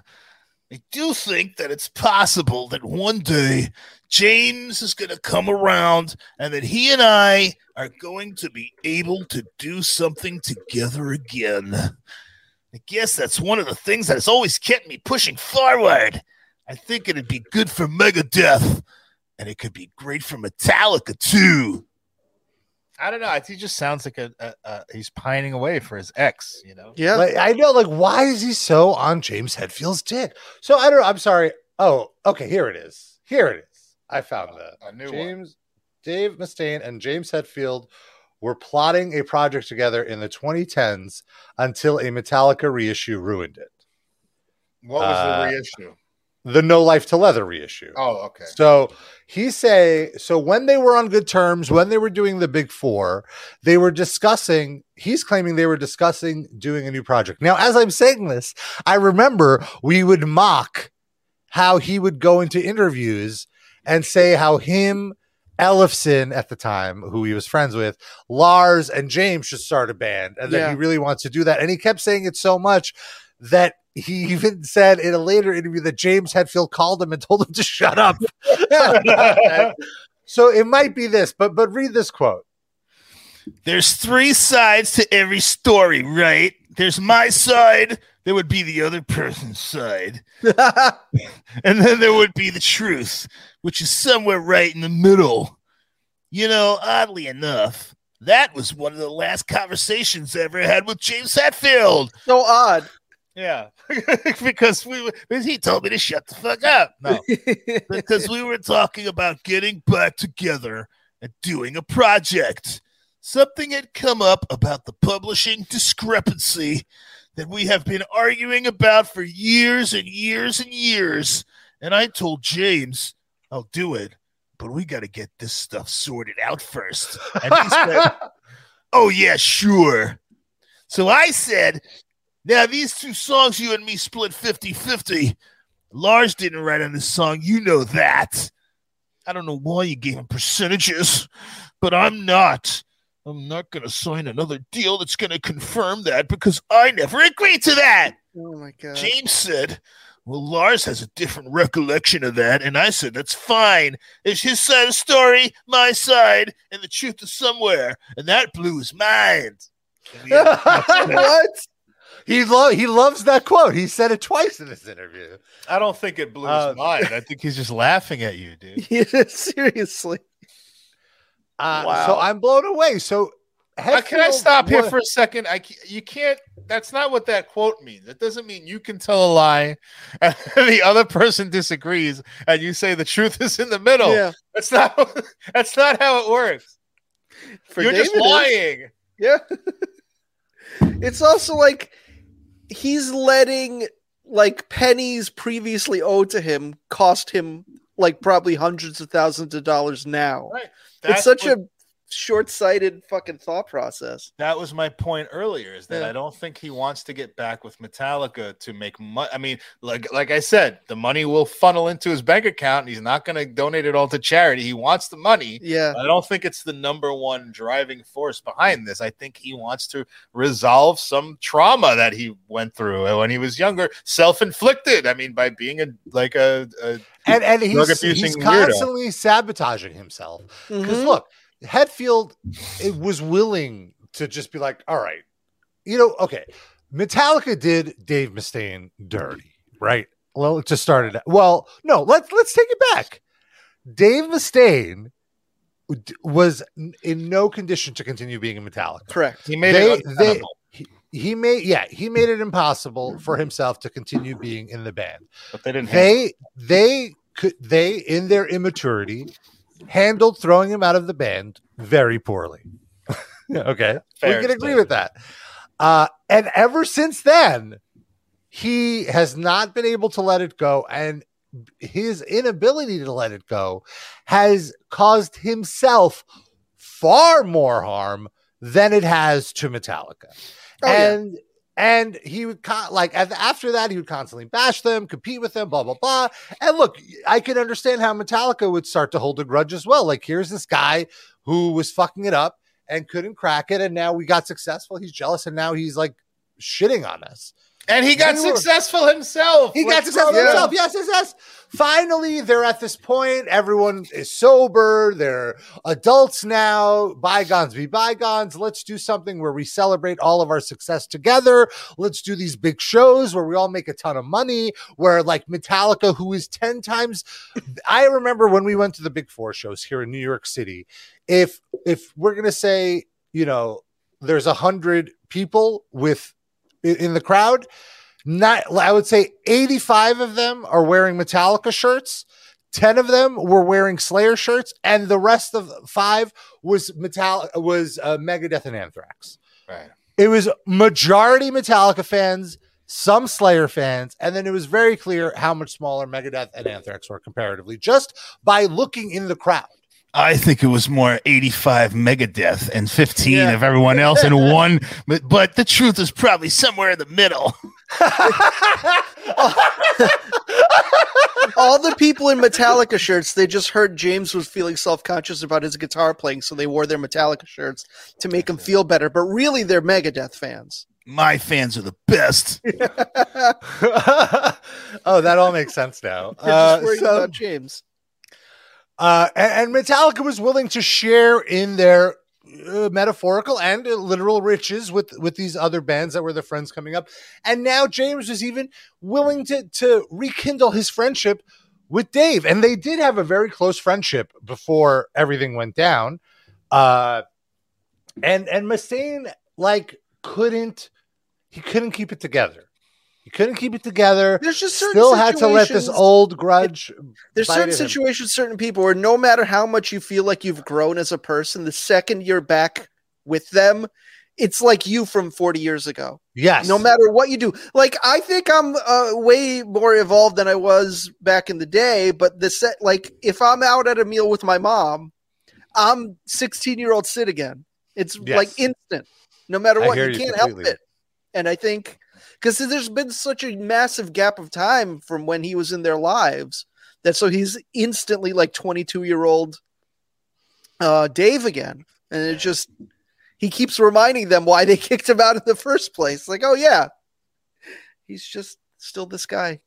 I do think that it's possible that one day James is going to come around and that he and I are going to be able to do something together again. I guess that's one of the things that has always kept me pushing forward. I think it'd be good for Megadeth, and it could be great for Metallica, too. I don't know. He just sounds like he's pining away for his ex, you know? Yeah. Like, I know. Like, why is he so on James Hetfield's dick? So I don't know. I'm sorry. Oh, okay. Here it is. I found that. I knew James, one. Dave Mustaine and James Hetfield were plotting a project together in the 2010s until a Metallica reissue ruined it. What was the reissue? The No Life to Leather reissue. Oh, okay. So so when they were on good terms, when they were doing the Big Four, they were discussing, he's claiming they were discussing doing a new project. Now, as I'm saying this, I remember we would mock how he would go into interviews and say how him, Ellefson at the time, who he was friends with, Lars and James should start a band. And then he really wants to do that. And he kept saying it so much that he even said in a later interview that James Hetfield called him and told him to shut up. So it might be this, but read this quote. There's three sides to every story, right? There's my side. There would be the other person's side. And then there would be the truth, which is somewhere right in the middle. You know, oddly enough, that was one of the last conversations I ever had with James Hetfield. So odd. Yeah, because he told me to shut the fuck up. No, because we were talking about getting back together and doing a project. Something had come up about the publishing discrepancy that we have been arguing about for years and years and years. And I told James, I'll do it, but we got to get this stuff sorted out first. And he said, oh, yeah, sure. So I said, now, these two songs, you and me split 50-50. Lars didn't write on this song. You know that. I don't know why you gave him percentages, but I'm not going to sign another deal that's going to confirm that because I never agreed to that. Oh, my God. James said, well, Lars has a different recollection of that, and I said, that's fine. It's his side of the story, my side, and the truth is somewhere, and that blew his mind. What? He loves that quote. He said it twice in this interview. I don't think it blew his mind. I think he's just laughing at you, dude. Yeah, seriously. Wow. So I'm blown away. So can I stop here for a second? You can't. That's not what that quote means. It doesn't mean you can tell a lie and the other person disagrees and you say the truth is in the middle. Yeah. That's not how it works. You're David just lying. Yeah. It's also like, he's letting like pennies previously owed to him cost him like probably hundreds of thousands of dollars now. Right. It's such a short-sighted fucking thought process. That was my point earlier, is that I don't think he wants to get back with Metallica to make money. I mean, like I said, the money will funnel into his bank account, and he's not going to donate it all to charity. He wants the money. Yeah. I don't think it's the number one driving force behind this. I think he wants to resolve some trauma that he went through when he was younger, self-inflicted. I mean, by being a he's constantly weirdo. Sabotaging himself. Because look, Hetfield, it was willing to just be like, all right, you know, okay, Metallica did Dave Mustaine dirty, right? Well, it just started. Well, no, let's take it back. Dave Mustaine was in no condition to continue being in Metallica. Correct. He made he made it impossible for himself to continue being in the band. But they didn't. They in their immaturity handled throwing him out of the band very poorly. Okay, we can agree with that. And ever since then, he has not been able to let it go, and his inability to let it go has caused himself far more harm than it has to Metallica. And he would after that, he would constantly bash them, compete with them, blah, blah, blah. And look, I can understand how Metallica would start to hold a grudge as well. Like, here's this guy who was fucking it up and couldn't crack it. And now we got successful. He's jealous. And now he's like shitting on us. And he got successful himself. He got successful himself. Yes. Finally, they're at this point. Everyone is sober. They're adults now. Bygones be bygones. Let's do something where we celebrate all of our success together. Let's do these big shows where we all make a ton of money, where like Metallica, who is 10 times. I remember when we went to the Big Four shows here in New York City, if we're going to say, you know, there's 100 people with in the crowd, I would say 85 of them are wearing Metallica shirts, 10 of them were wearing Slayer shirts, and the rest of 5 was Megadeth and Anthrax. Right. It was majority Metallica fans, some Slayer fans, and then it was very clear how much smaller Megadeth and Anthrax were comparatively, just by looking in the crowd. I think it was more 85 Megadeth and 15 of everyone else in one. But the truth is probably somewhere in the middle. All the people in Metallica shirts, they just heard James was feeling self-conscious about his guitar playing, so they wore their Metallica shirts to make him feel better. But really, they're Megadeth fans. My fans are the best. Oh, that all makes sense now. You're just worried about James. And Metallica was willing to share in their metaphorical and literal riches with these other bands that were their friends coming up. And now James was even willing to rekindle his friendship with Dave. And they did have a very close friendship before everything went down. And Mustaine, couldn't keep it together. You couldn't keep it together. There's just certain still had to let this old grudge. There's certain situations, certain people where no matter how much you feel like you've grown as a person, the second you're back with them, it's like you from 40 years ago. Yes. No matter what you do. Like, I think I'm way more evolved than I was back in the day. But if I'm out at a meal with my mom, I'm 16-year-old Sid again. It's instant. No matter what, you can't help it. And I think. Because there's been such a massive gap of time from when he was in their lives that so he's instantly like 22-year-old Dave again. And it just, he keeps reminding them why they kicked him out in the first place. Like, oh yeah, he's just still this guy.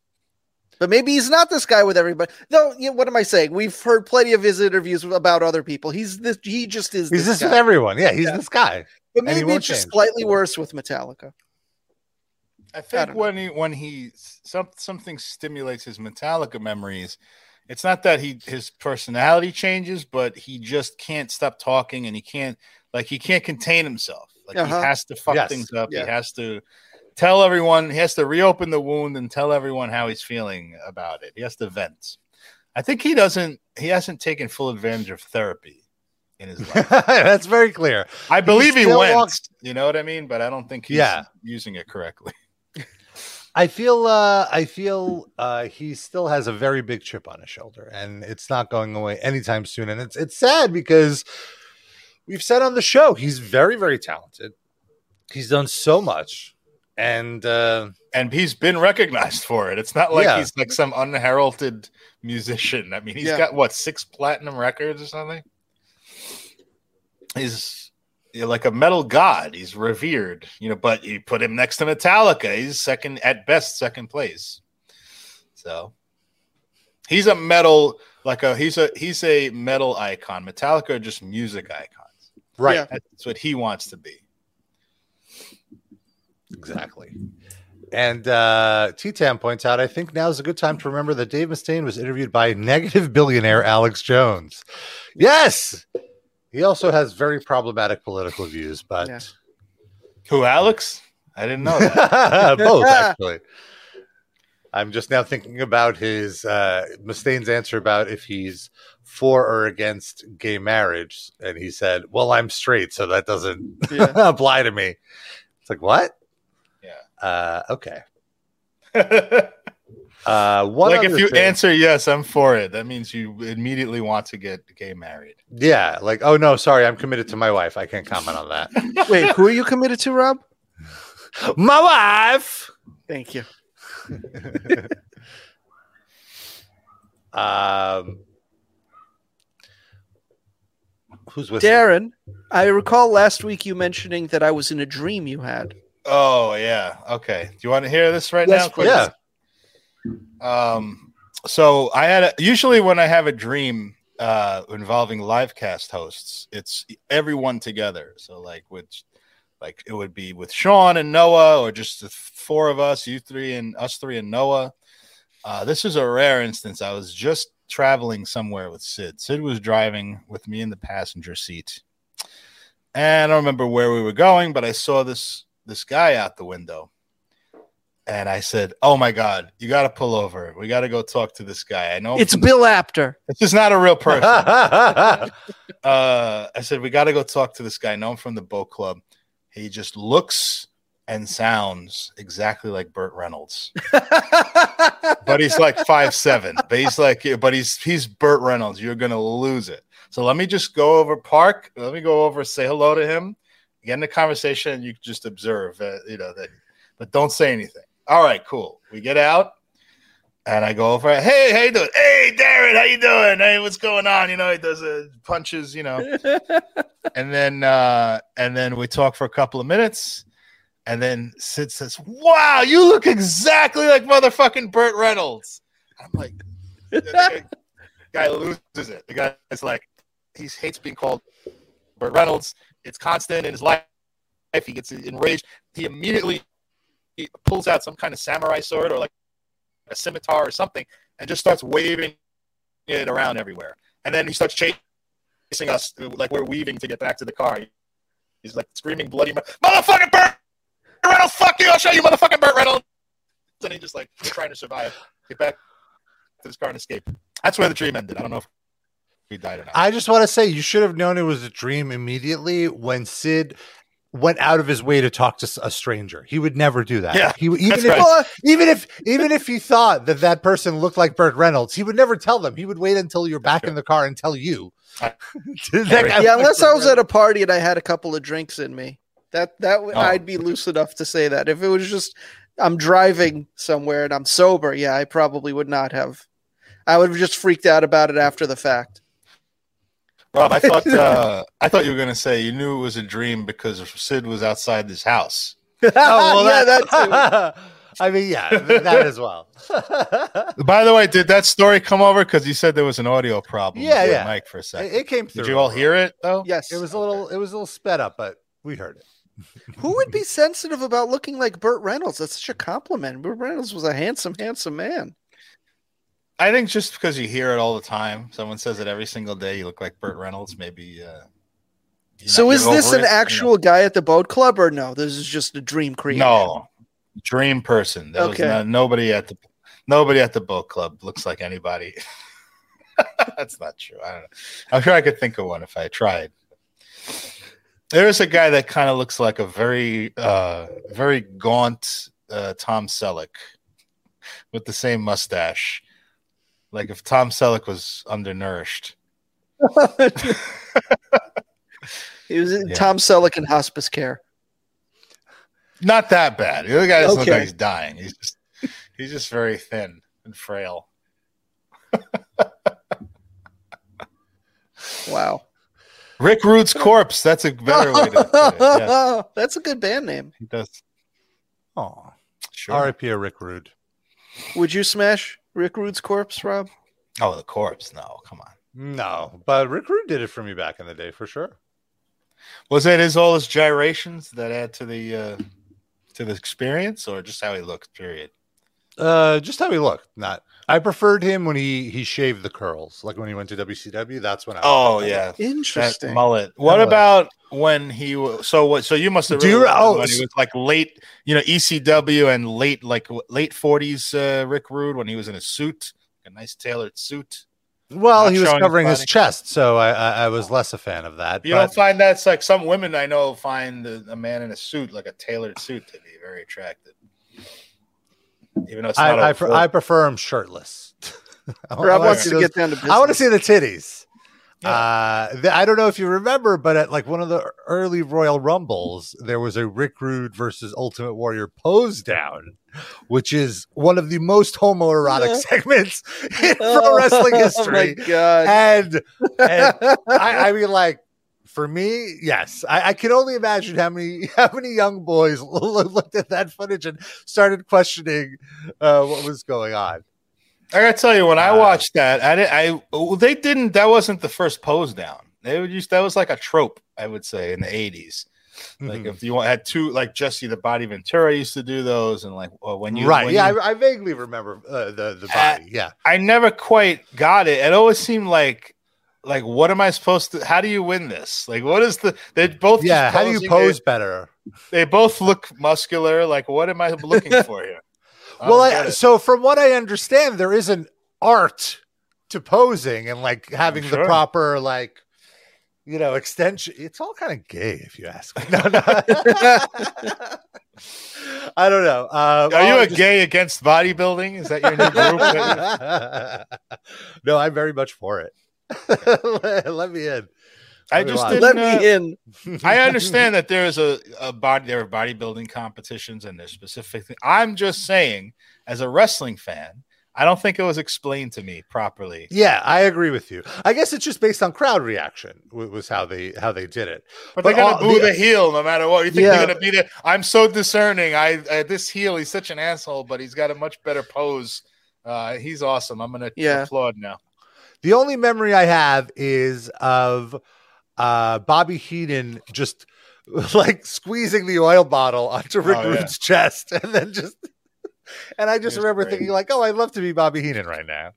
But maybe he's not this guy with everybody. No, you know, what am I saying? We've heard plenty of his interviews about other people. He just is. He's this guy with everyone. Yeah, he's this guy. But maybe it's just slightly worse with Metallica. I think something stimulates his Metallica memories, it's not that his personality changes, but he just can't stop talking and he can't contain himself. Like he has to fuck things up. Yeah. He has to tell everyone. He has to reopen the wound and tell everyone how he's feeling about it. He has to vent. I think he hasn't taken full advantage of therapy in his life. That's very clear. I believe he went. You know what I mean? But I don't think he's using it correctly. I feel he still has a very big chip on his shoulder, and it's not going away anytime soon. And it's sad because we've said on the show, he's very, very talented. He's done so much. And he's been recognized for it. It's not like he's like some unheralded musician. I mean, he's got, what, 6 platinum records or something? He's like a metal god. He's revered, you know, but you put him next to Metallica, he's second, at best, second place. So he's a metal, like a, he's a metal icon. Metallica are just music icons. Right. Yeah. That's what he wants to be. Exactly. And T-Tam points out, I think now is a good time to remember that Dave Mustaine was interviewed by negative billionaire Alex Jones. Yes. He also has very problematic political views, but... Yeah. Who, Alex? I didn't know that. Both, actually. I'm just now thinking about his Mustaine's answer about if he's for or against gay marriage. And he said, well, I'm straight, so that doesn't apply to me. It's like, what? Yeah. Okay. One like if you answer yes, I'm for it, that means you immediately want to get gay married. Yeah. Like, oh, no, sorry. I'm committed to my wife. I can't comment on that. Wait, who are you committed to, Rob? My wife. Thank you. Who's with Darren? You? I recall last week you mentioning that I was in a dream you had. Oh yeah. Okay. Do you want to hear this right now? Please. Yeah. So I had usually when I have a dream involving live cast hosts, it's everyone together. So like with. Like it would be with Sean and Noah, or just the 4 of us, you 3 and us 3 and Noah. This is a rare instance. I was just traveling somewhere with Sid. Sid was driving with me in the passenger seat. And I don't remember where we were going, but I saw this guy out the window. And I said, oh, my God, you got to pull over. We got to go talk to this guy. I know it's Bill Apter. This is not a real person. I said, we got to go talk to this guy. I know him from the boat club. He just looks and sounds exactly like Burt Reynolds, but he's like 5'7". But he's like, he's Burt Reynolds. You're gonna lose it. So let me just go over park. Let me go over, say hello to him, get in the conversation, and you just observe, that. But don't say anything. All right, cool. We get out, and I go over. Hey, how you doing? Hey, Darren, how you doing? Hey, what's going on? You know, he does punches. You know. And then we talk for a couple of minutes, and then Sid says, "Wow, you look exactly like motherfucking Burt Reynolds." I'm like, the guy loses it. The guy is like, he hates being called Burt Reynolds. It's constant in his life. He gets enraged. He immediately pulls out some kind of samurai sword or like a scimitar or something, and just starts waving it around everywhere. And then he starts chasing us, like we're weaving to get back to the car. He's like screaming bloody motherfucking Burt Reynolds, fuck you, I'll show you motherfucking Burt Reynolds. And he's just like trying to survive, get back to his car and escape. That's where the dream ended. I don't know if he died or not. I just want to say you should have known it was a dream immediately when Sid went out of his way to talk to a stranger. He would never do that. Yeah, even if he thought that person looked like Burt Reynolds, he would never tell them. He would wait until you're back in the car and tell you. Unless I was at a party and I had a couple of drinks in me, I'd be loose enough to say that. If it was just I'm driving somewhere and I'm sober, yeah, I probably would not have. I would have just freaked out about it after the fact. Rob, I thought you were gonna say you knew it was a dream because Sid was outside this house. Oh, well, that too. I mean, yeah, that as well. By the way, did that story come over? Because you said there was an audio problem. Yeah, yeah. Mike, for a second, it came through. Did you all hear it though? Yes, it was a little sped up, but we heard it. Who would be sensitive about looking like Burt Reynolds? That's such a compliment. Burt Reynolds was a handsome, handsome man. I think just because you hear it all the time, someone says it every single day, you look like Burt Reynolds, maybe. So is this an actual guy at the boat club or no? This is just a dream creature. No, dream person. There was nobody at the boat club looks like anybody. That's not true. I don't know. I'm sure I could think of one if I tried. There is a guy that kind of looks like a very, very gaunt Tom Selleck with the same mustache. Like if Tom Selleck was undernourished. It was Tom Selleck in hospice care. Not that bad. The other guy doesn't look like he's dying. He's just very thin and frail. Wow. Rick Rude's corpse. That's a better way to put it. Yeah. That's a good band name. He does. Oh, sure. R.I.P. Rick Rude. Would you smash Rick Rude's corpse, Rob? Oh, the corpse. No, come on. No, but Rick Rude did it for me back in the day for sure. Was it all his gyrations that add to the experience, or just how he looked? Period. Just how he looked. I preferred him when he shaved the curls, like when he went to WCW. That's when I. Oh yeah, interesting that mullet. What about when he? So you must have. When he was like late, ECW and late 40s Rick Rude, when he was in a suit, a nice tailored suit. Well, he was covering his chest, so I was less a fan of that. You don't find that's like some women I know find a man in a suit, like a tailored suit, to be very attractive. Even though it's not I prefer him shirtless. Rob wants to get down to business. I want to see the titties. Yeah. I don't know if you remember, but at like one of the early Royal Rumbles, there was a Rick Rude versus Ultimate Warrior pose down, which is one of the most homoerotic segments in pro wrestling history. Oh my God. And I mean, like, for me, yes, I can only imagine how many young boys looked at that footage and started questioning what was going on. I gotta tell you, when I watched that, that wasn't the first pose down. They would use that was like a trope, I would say, in the 80s. Like if you had two, like Jesse the Body Ventura used to do those, and like when you I vaguely remember the body. I never quite got it. It always seemed like what am I supposed to? How do you win this? Like what is the? They both how do you pose better? They both look muscular. Like what am I looking for here? Well, so from what I understand, there is an art to posing and like having the proper like, extension. It's all kind of gay, if you ask me. No. I don't know. Are you gay against bodybuilding? Is that your new group? No, I'm very much for it. Let me in. I understand that there is there are bodybuilding competitions and there's specific things. I'm just saying, as a wrestling fan, I don't think it was explained to me properly. Yeah, I agree with you. I guess it's just based on crowd reaction was how they did it. But they're gonna boo the heel no matter what. You think they're gonna be there? I'm so discerning. This heel, he's such an asshole, but he's got a much better pose. He's awesome. I'm gonna applaud now. The only memory I have is of Bobby Heenan just like squeezing the oil bottle onto Rick Rude's chest, and then I just remember thinking like, oh, I'd love to be Bobby Heenan right now.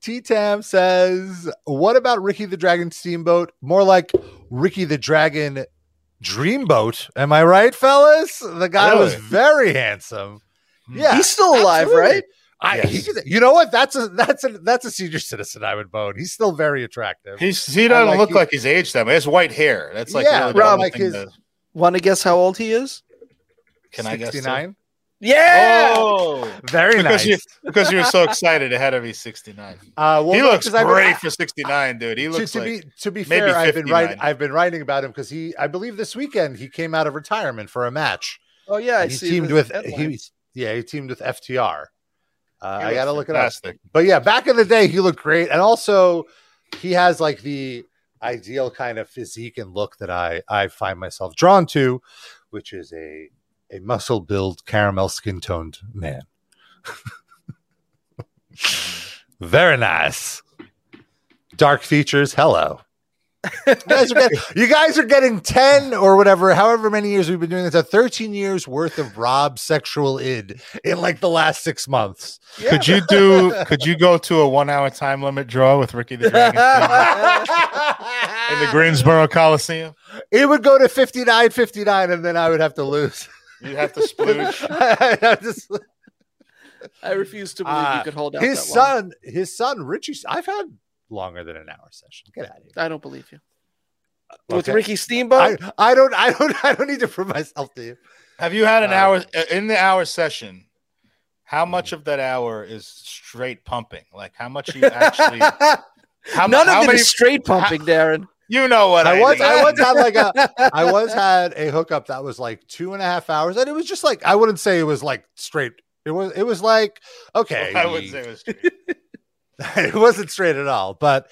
T-Tam says, what about Ricky the Dragon Steamboat? More like Ricky the Dragon Dreamboat. Am I right, fellas? The guy was very handsome. Yeah, he's still alive, right? You know what? That's a senior citizen I would bone. He's still very attractive. He doesn't look like he's aged that much. He has white hair. That's like Rob. Want to guess how old he is? Can 69? I guess? 69. Yeah. Oh, very nice. Because you were so excited, it had to be 69. He looks great for 69, dude. He looks to be fair. I've been writing about him because I believe this weekend he came out of retirement for a match. Oh yeah, and he teamed with FTR. I gotta look it up. But yeah, back in the day, he looked great, and also he has like the ideal kind of physique and look that I find myself drawn to, which is a muscle build, caramel skin toned man. Very nice, dark features. Hello. You guys are getting 10 or whatever, however many years we've been doing this, 13 years worth of Rob sexual id in like the last 6 months. Yeah. Could you go to a 1 hour time limit draw with Ricky the Dragon in the Greensboro Coliseum? It would go to 59-59, and then I would have to lose. You'd have to splooge. I refuse to believe you could hold out his son Richie. I've had longer than an hour session. Get out of here. I don't believe you. With Ricky Steamboat? I don't need to prove myself to you. Have you had an hour in the hour session? How much of that hour is straight pumping? Like, how much are you actually? None of it is straight pumping, Darren. You know what I once had a hookup that was like 2.5 hours, and it was just like, I wouldn't say it was like straight. It was like, okay. Well, I wouldn't say it was straight. It wasn't straight at all, but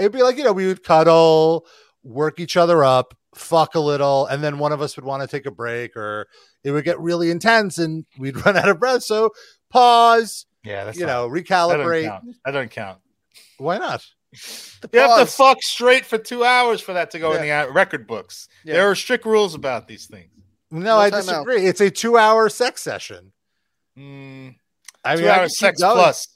it'd be like, you know, we would cuddle, work each other up, fuck a little, and then one of us would want to take a break, or it would get really intense and we'd run out of breath. So pause. Yeah, that's recalibrate. That doesn't count. Why not? You have to fuck straight for 2 hours for that to go in the record books. Yeah. There are strict rules about these things. No, I disagree. It's a 2 hour sex session. I mean, 2 hour sex plus.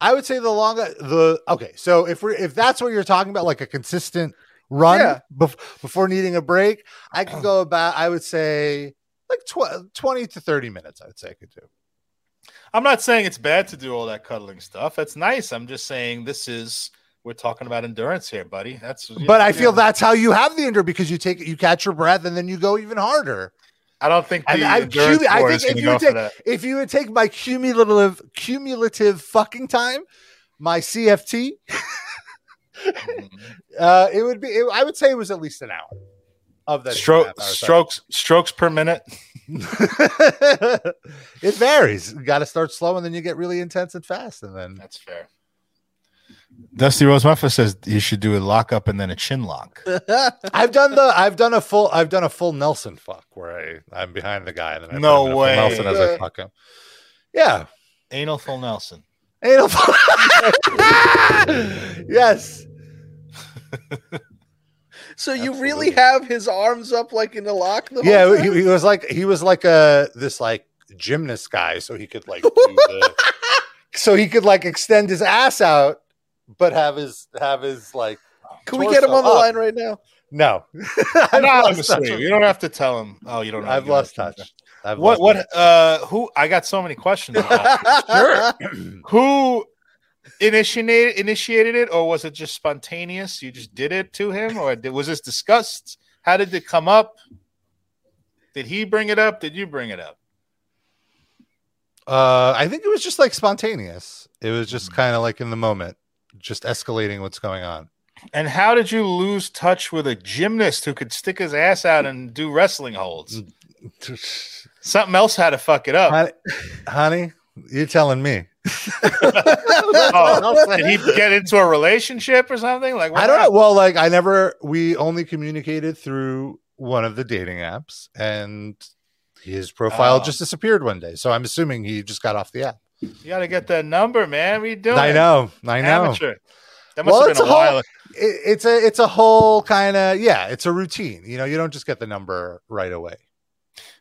I would say the longer the okay. So if that's what you're talking about, like a consistent run before needing a break, I could go about. I would say like 20 to 30 minutes. I would say I could do. I'm not saying it's bad to do all that cuddling stuff. That's nice. I'm just saying we're talking about endurance here, buddy. I feel that's how you have the endurance, because you catch your breath and then you go even harder. I don't think if you would take my cumulative fucking time, my CFT, it would be. I would say it was at least an hour of that. Strokes per minute. It varies. You got to start slow, and then you get really intense and fast, and then that's fair. Dusty Rose Muffler says you should do a lock up and then a chin lock. I've done a full Nelson fuck where I'm behind the guy and then Nelson as I fuck him. Yeah, anal full Nelson. Anal full. Yes. So you really have his arms up like in a lock? Yeah, he was like this gymnast guy, so he could like do the, so he could like extend his ass out. But have his like. Can we get him on the line right now? No, you don't have to tell him. Oh, you don't. Know. I've lost touch. Who? I got so many questions. Sure. Who initiated it, or was it just spontaneous? You just did it to him, or was this discussed? How did it come up? Did he bring it up? Did you bring it up? I think it was just like spontaneous. It was just kind of like in the moment. Just escalating what's going on. And how did you lose touch with a gymnast who could stick his ass out and do wrestling holds? Something else had to fuck it up. Honey, you're telling me. Did he get into a relationship or something? Like, I don't know. Well, like we only communicated through one of the dating apps, and his profile just disappeared one day. So I'm assuming he just got off the app. You got to get that number, man. We do. I know. Amateur. That must have been a while. It's a whole kind of it's a routine. You know, you don't just get the number right away.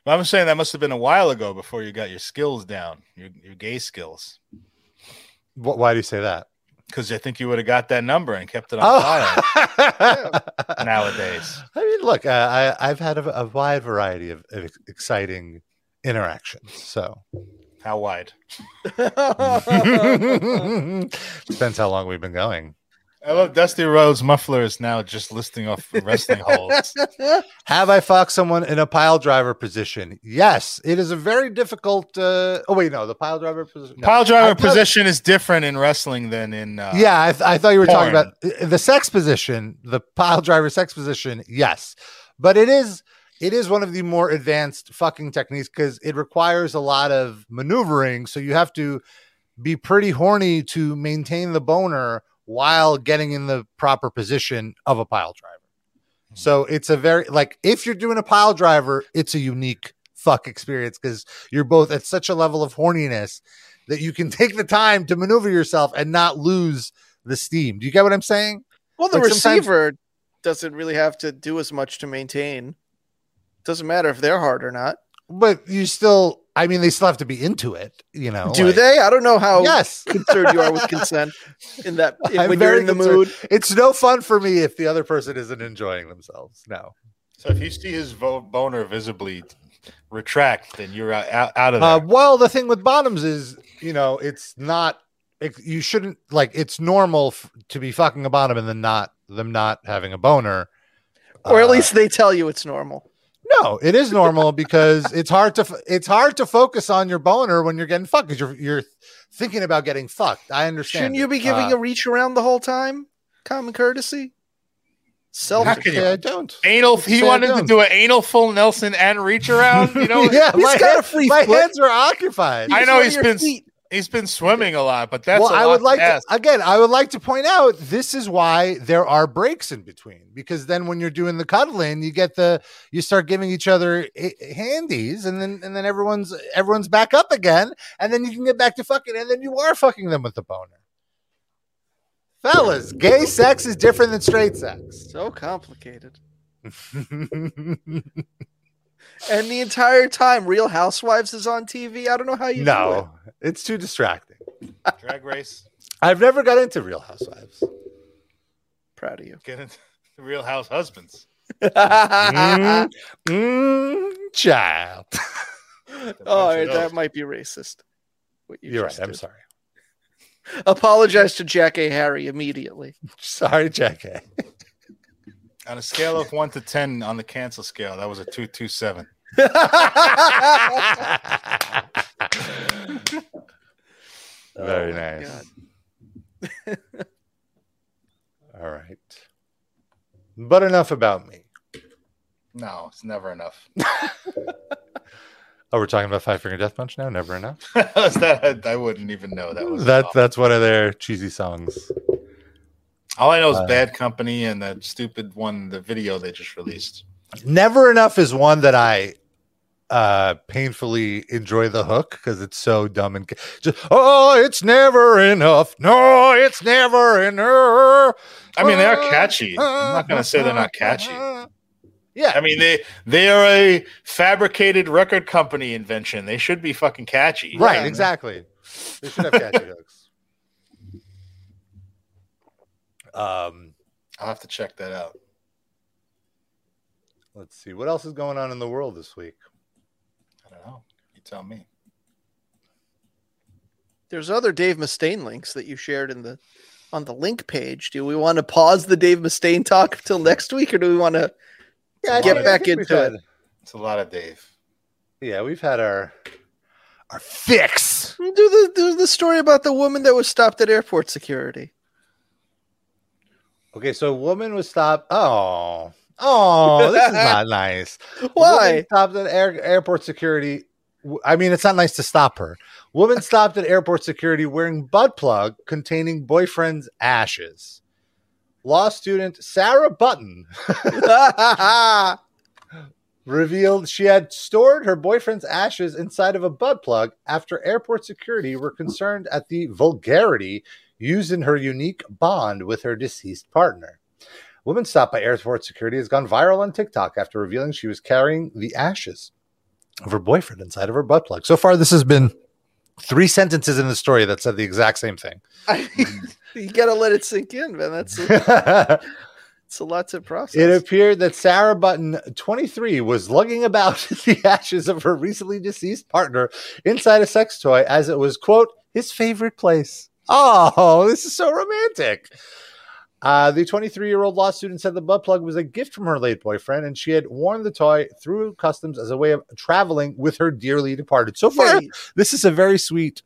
Well, I'm saying that must have been a while ago before you got your skills down, your gay skills. Why do you say that? Because I think you would have got that number and kept it on file nowadays. I mean, look, I've had a wide variety of exciting interactions. So. How wide? Depends how long we've been going. I love Dusty Rhodes Muffler is now just listing off wrestling holds. Have I fucked someone in a pile driver position? Yes, it is a very difficult. The pile driver position. No. Pile driver position is different in wrestling than in. I thought you were porn. Talking about the sex position, the pile driver sex position. Yes, but it is. It is one of the more advanced fucking techniques because it requires a lot of maneuvering. So you have to be pretty horny to maintain the boner while getting in the proper position of a pile driver. So it's a very, like, if you're doing a pile driver, it's a unique fuck experience because you're both at such a level of horniness that you can take the time to maneuver yourself and not lose the steam. Do you get what I'm saying? Well, the receiver doesn't really have to do as much to maintain. Doesn't matter if they're hard or not, but they still have to be into it, you know. Do like, they? I don't know how concerned you are with consent in that when you're in the mood. It's no fun for me if the other person isn't enjoying themselves. No. So if you see his boner visibly retract, then you're out of there. Well, the thing with bottoms is, you know, it's not. You shouldn't like. It's normal to be fucking a bottom and then not having a boner, or at least they tell you it's normal. No, it is normal because it's hard to focus on your boner when you're getting fucked because you're thinking about getting fucked. I understand. Shouldn't you be giving a reach around the whole time? Common courtesy. Selfish. Yeah, I don't. Anal. He wanted to do an anal full Nelson and reach around. You know, yeah, my hands are occupied. I know he's been swimming a lot, but that's I would like to point out this is why there are breaks in between, because then when you're doing the cuddling, you start giving each other handies, and then everyone's back up again, and then you can get back to fucking, and then you are fucking them with the boner. Fellas, gay sex is different than straight sex. So complicated. And the entire time, Real Housewives is on TV. I don't know how you do it. It's too distracting. Drag Race. I've never got into Real Housewives. Proud of you. Get into Real House Husbands. Child. Oh, that might be racist. You're right. I'm sorry. Apologize to Jack A. Harry immediately. Sorry, Jack A. On a scale of 1 to 10 on the cancel scale, that was a 227. Very nice. All right. But enough about me. No, it's never enough. Oh, we're talking about Five Finger Death Punch now? Never enough? That, I wouldn't even know that was that. That's one of their cheesy songs. All I know is Bad Company and that stupid one, the video they just released. Never Enough is one that I painfully enjoy the hook because it's so dumb and just, oh, it's never enough. No, it's never enough. I mean, they are catchy. I'm not going to say they're not catchy. Yeah, I mean they are a fabricated record company invention. They should be fucking catchy, right? Yeah, exactly. They should have catchy hooks. I'll have to check that out. Let's see what else is going on in the world this week. I don't know. You tell me. There's other Dave Mustaine links that you shared on the link page. Do we want to pause the Dave Mustaine talk till next week, or do we want to? Yeah, get back into it. It's a lot of Dave. Yeah, we've had our fix. Do the story about the woman that was stopped at airport security. Okay, so a woman was stopped. Oh, this is not nice. Why? Stopped at airport security. I mean, it's not nice to stop her. Woman stopped at airport security wearing butt plug containing boyfriend's ashes. Law student Sarah Button revealed she had stored her boyfriend's ashes inside of a butt plug after airport security were concerned at the vulgarity used in her unique bond with her deceased partner. Woman stopped by airport security has gone viral on TikTok after revealing she was carrying the ashes of her boyfriend inside of her butt plug. So far, this has been 3 sentences in the story that said the exact same thing. I mean, you got to let it sink in, man. It's a lot to process. It appeared that Sarah Button, 23, was lugging about the ashes of her recently deceased partner inside a sex toy as it was, quote, his favorite place. Oh, this is so romantic. The 23-year-old law student said the butt plug was a gift from her late boyfriend, and she had worn the toy through customs as a way of traveling with her dearly departed. So far, this is a very sweet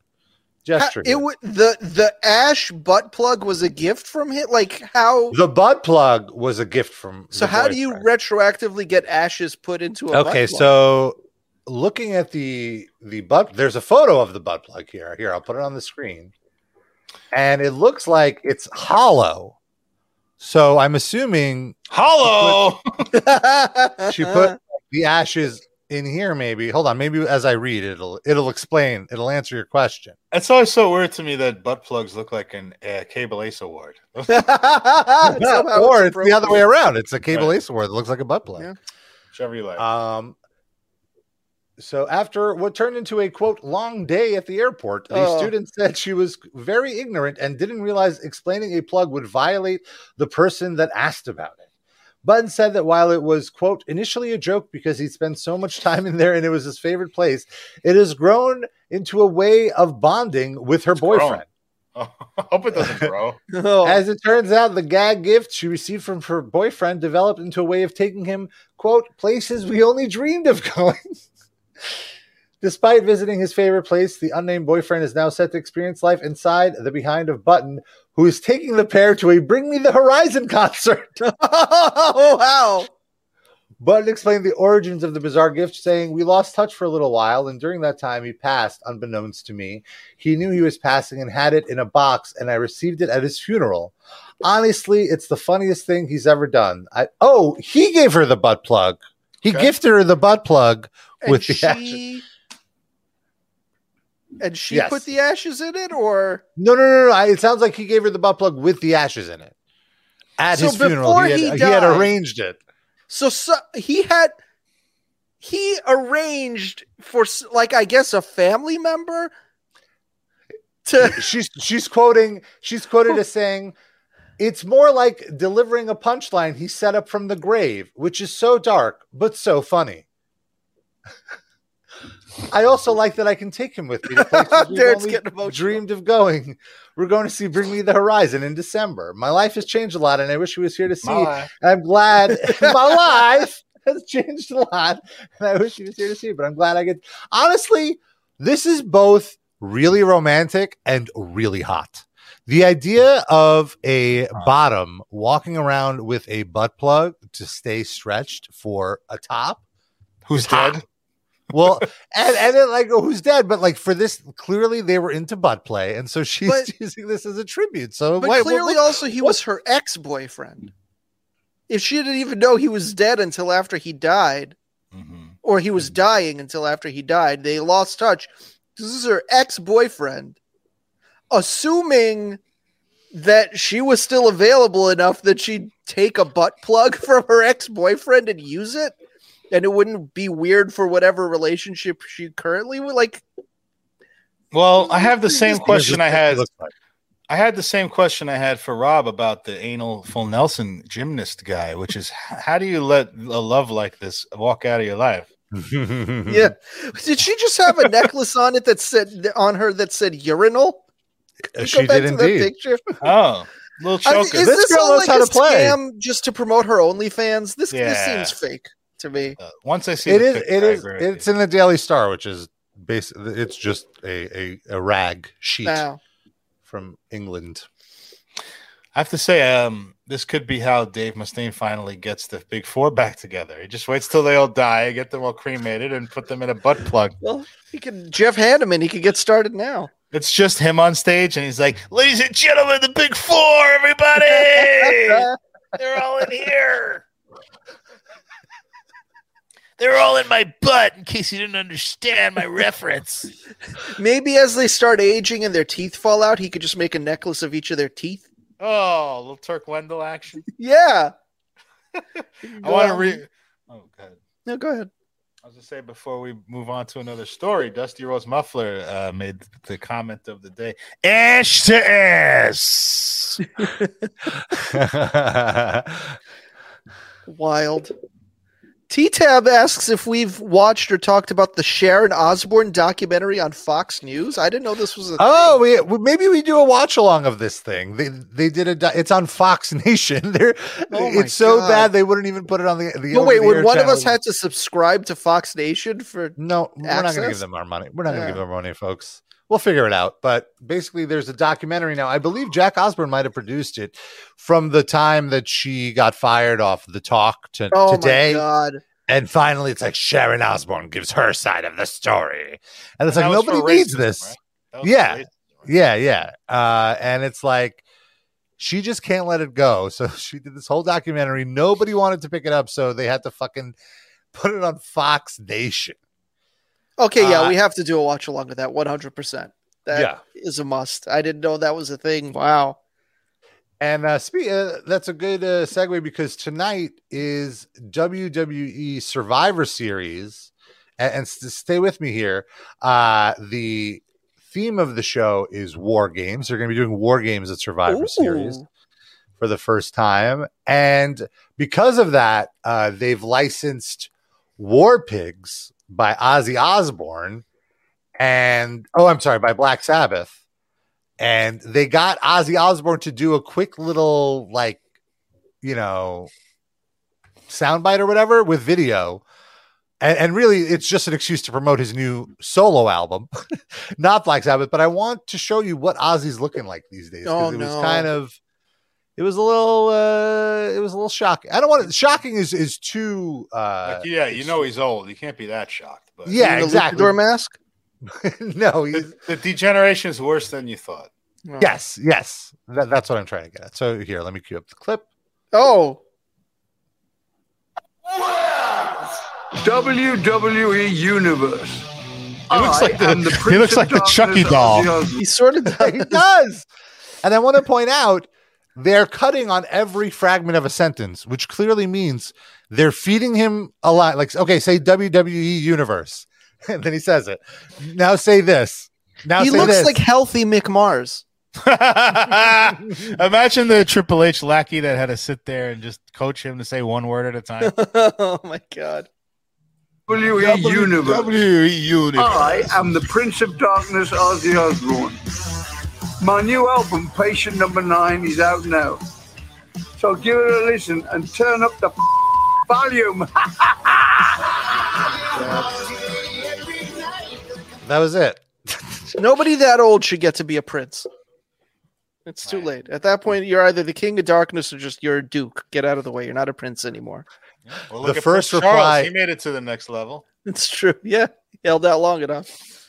gesture. The ash butt plug was a gift from him? Like how? The butt plug was a gift from. So how boyfriend. Do you retroactively get ashes put into a? Okay, butt plug? So looking at the butt, there's a photo of the butt plug here. Here, I'll put it on the screen, and it looks like it's hollow. So I'm assuming hollow. She put the ashes in here. Maybe hold on. Maybe as I read it'll explain. It'll answer your question. It's always so weird to me that butt plugs look like an Cable Ace award, or it's the other way around. It's a Cable Ace award that looks like a butt plug. Yeah. Whichever you like. So after what turned into a, quote, long day at the airport, the student said she was very ignorant and didn't realize explaining a plug would violate the person that asked about it. Button said that while it was, quote, initially a joke because he spent so much time in there and it was his favorite place, it has grown into a way of bonding with her boyfriend. Oh, hope it doesn't grow. As it turns out, the gag gift she received from her boyfriend developed into a way of taking him, quote, places we only dreamed of going. Despite visiting his favorite place, the unnamed boyfriend is now set to experience life inside the behind of Button, who is taking the pair to a Bring Me the Horizon concert. Oh, wow. Button explained the origins of the bizarre gift, saying, we lost touch for a little while, and during that time he passed, unbeknownst to me. He knew he was passing and had it in a box, and I received it at his funeral. Honestly, it's the funniest thing he's ever done. Oh, he gave her the butt plug. He gifted her the butt plug with the ashes. And she put the ashes in it, or? No. It sounds like he gave her the butt plug with the ashes in it. At his funeral, he had arranged it. So he arranged for, like, I guess a family member to. She's quoted as saying, it's more like delivering a punchline he set up from the grave, which is so dark, but so funny. I also like that I can take him with me to places we dreamed of going. We're going to see Bring Me the Horizon in December. My life has changed a lot, and I wish he was here to see. I'm glad my life has changed a lot, and I wish he was here to see. But I'm glad I get. Honestly, this is both really romantic and really hot. The idea of a bottom walking around with a butt plug to stay stretched for a top who's dead. Well, and then like, oh, who's dead? But like for this, clearly they were into butt play, and so she's using this as a tribute. So he was her ex-boyfriend. If she didn't even know he was dead until after he died, or he was dying until after he died, they lost touch. This is her ex-boyfriend, assuming that she was still available enough that she'd take a butt plug from her ex-boyfriend and use it. And it wouldn't be weird for whatever relationship she currently would like. Well, I have the same question I had. I had the same question I had for Rob about the anal full Nelson gymnast guy, which is how do you let a love like this walk out of your life? Yeah. Did she just have a necklace on it that said on her that said urinal? She did indeed. Oh. Little choker. Is this girl knows how to play just to promote her OnlyFans? This seems fake to me. Once I see it's in the Daily Star, which is basically it's just a rag sheet from England. I have to say, this could be how Dave Mustaine finally gets the Big Four back together. He just waits till they all die, get them all cremated, and put them in a butt plug. Well, he could Jeff Hanneman. He could get started now. It's just him on stage, and he's like, "Ladies and gentlemen, the Big Four, everybody, they're all in here." They're all in my butt, in case you didn't understand my reference. Maybe as they start aging and their teeth fall out, he could just make a necklace of each of their teeth. Oh, a little Turk Wendell action. Yeah. I want to read. Oh, go ahead. No, go ahead. I was going to say, before we move on to another story, Dusty Rose Muffler made the comment of the day. Ash to ass. Wild. T-Tab asks if we've watched or talked about the Sharon Osbourne documentary on Fox News. I didn't know this was a thing. Maybe we do a watch along of this thing. They did it's on Fox Nation. It's so bad they wouldn't even put it on the But wait, would one of us had to subscribe to Fox Nation for No, we're access? Not going to give them our money. We're not going to give them our money, folks. We'll figure it out. But basically, there's a documentary now. I believe Jack Osbourne might have produced it from the time that she got fired off The Talk to today. Oh, my God. And finally, it's like Sharon Osbourne gives her side of the story. And it's like, nobody needs this. Right? Yeah. And it's like, she just can't let it go. So she did this whole documentary. Nobody wanted to pick it up. So they had to fucking put it on Fox Nation. Okay, yeah, we have to do a watch along with that 100%. That is a must. I didn't know that was a thing. Wow. And that's a good segue because tonight is WWE Survivor Series. And stay with me here. The theme of the show is War Games. They're going to be doing War Games at Survivor Series for the first time. And because of that, they've licensed War Pigs by Ozzy Osbourne by Black Sabbath, And they got Ozzy Osbourne to do a quick little, like, you know, soundbite or whatever with video. And really, it's just an excuse to promote his new solo album, not Black Sabbath. But I want to show you what Ozzy's looking like these days. Oh, it was kind of, it was a little shocking. I don't want it. Shocking is too. Yeah, you know he's old. You can't be that shocked. But yeah, exactly. Luchador mask. No, the degeneration is worse than you thought. Oh. Yes, that's what I'm trying to get at. So here, let me cue up the clip. Oh. WWE Universe. He looks like the Chucky doll. He sort of does. He does. And I want to point out, they're cutting on every fragment of a sentence, which clearly means they're feeding him a lot. Like, okay, say WWE Universe. And then he says it. Now say this. Now he say looks this. Like healthy Mick Mars. Imagine the Triple H lackey that had to sit there and just coach him to say one word at a time. Oh, my God. WWE Universe. WWE Universe. I am the Prince of Darkness, Ozzy Osbourne. My new album, Patient Number 9, is out now. So give it a listen and turn up the volume. That was it. Nobody that old should get to be a prince. It's too late. At that point, you're either the King of Darkness or just you're a duke. Get out of the way. You're not a prince anymore. Yeah. Well, the first reply, Charles, he made it to the next level. It's true. Yeah. He held out long enough.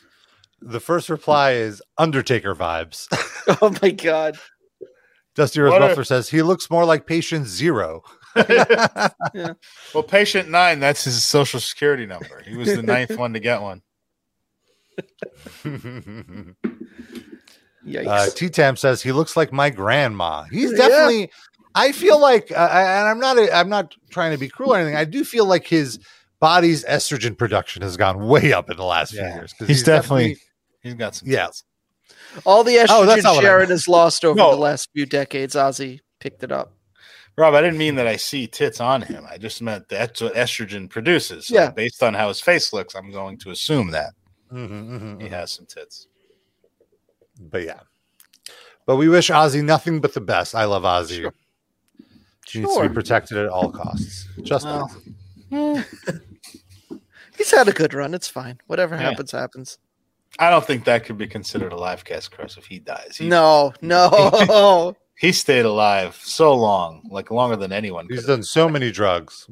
The first reply is Undertaker vibes. Oh my God. Dusty Rose Muffler says he looks more like patient 0. Yeah. Well, patient 9, that's his social security number. He was the 9th one to get one. Yikes. T-Tam says he looks like my grandma. He's definitely. Yeah. I feel like, and I'm not trying to be cruel or anything. I do feel like his body's estrogen production has gone way up in the last few years. He's definitely he's got some. Yeah, kids. All the estrogen Sharon has lost over the last few decades. Ozzy picked it up. Rob, I didn't mean that I see tits on him. I just meant that's what estrogen produces. So based on how his face looks, I'm going to assume that he has some tits. But yeah, but we wish Ozzy nothing but the best. I love Ozzy. Sure. She needs to be protected at all costs. Just he's had a good run. It's fine. Whatever happens, happens. I don't think that could be considered a live cast curse if he dies. No. He stayed alive so long, like longer than anyone. He's done so many drugs.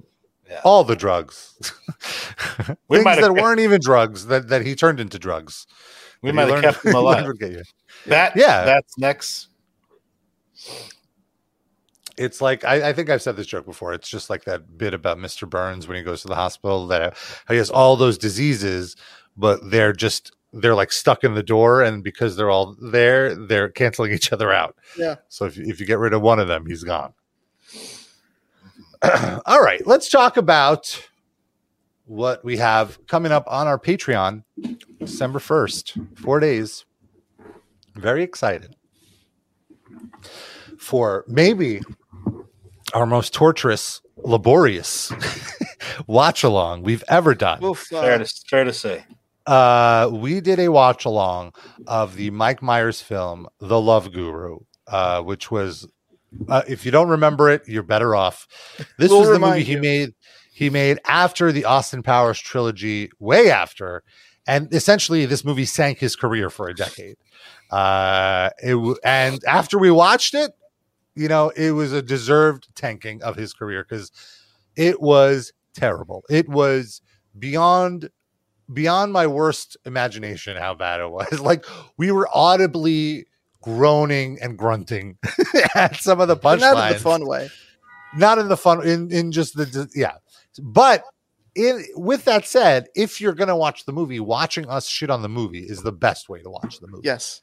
Yeah. All the drugs. Things that weren't even drugs that he turned into drugs. We might have kept him alive. That's next. It's like, I think I've said this joke before. It's just like that bit about Mr. Burns when he goes to the hospital that he has all those diseases, but they're like stuck in the door. And because they're all there, they're canceling each other out. Yeah. So if you get rid of one of them, he's gone. All right. Let's talk about what we have coming up on our Patreon, December 1st, 4 days. Very excited for maybe our most torturous, laborious watch along we've ever done. Fair to say. We did a watch along of the Mike Myers film, The Love Guru, which was, if you don't remember it, you're better off. This was the movie he made after the Austin Powers trilogy, way after. And essentially, this movie sank his career for a decade. And after we watched it, you know, it was a deserved tanking of his career because it was terrible. It was beyond my worst imagination how bad it was. Like, we were audibly groaning and grunting at some of the punchlines. Not in the fun way. Not in the fun, in just the, yeah. But with that said, if you're going to watch the movie, watching us shit on the movie is the best way to watch the movie. Yes.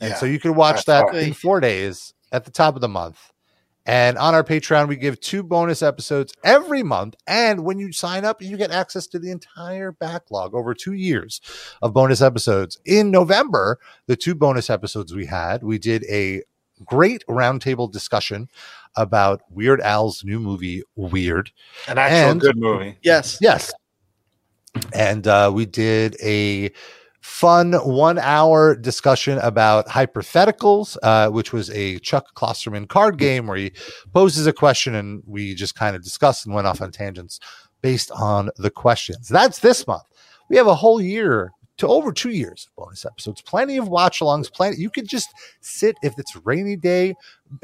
And so you can watch that in 4 days. At the top of the month. And on our Patreon, we give 2 bonus episodes every month. And when you sign up, you get access to the entire backlog over 2 years of bonus episodes. In November, the 2 bonus episodes we had, we did a great roundtable discussion about Weird Al's new movie, Weird. An actual good movie. Yes. And we did a fun 1 hour discussion about hypotheticals, which was a Chuck Klosterman card game where he poses a question and we just kind of discussed and went off on tangents based on the questions. That's this month. We have a whole year to over 2 years of bonus episodes, plenty of watch alongs, plenty. You can just sit if it's a rainy day,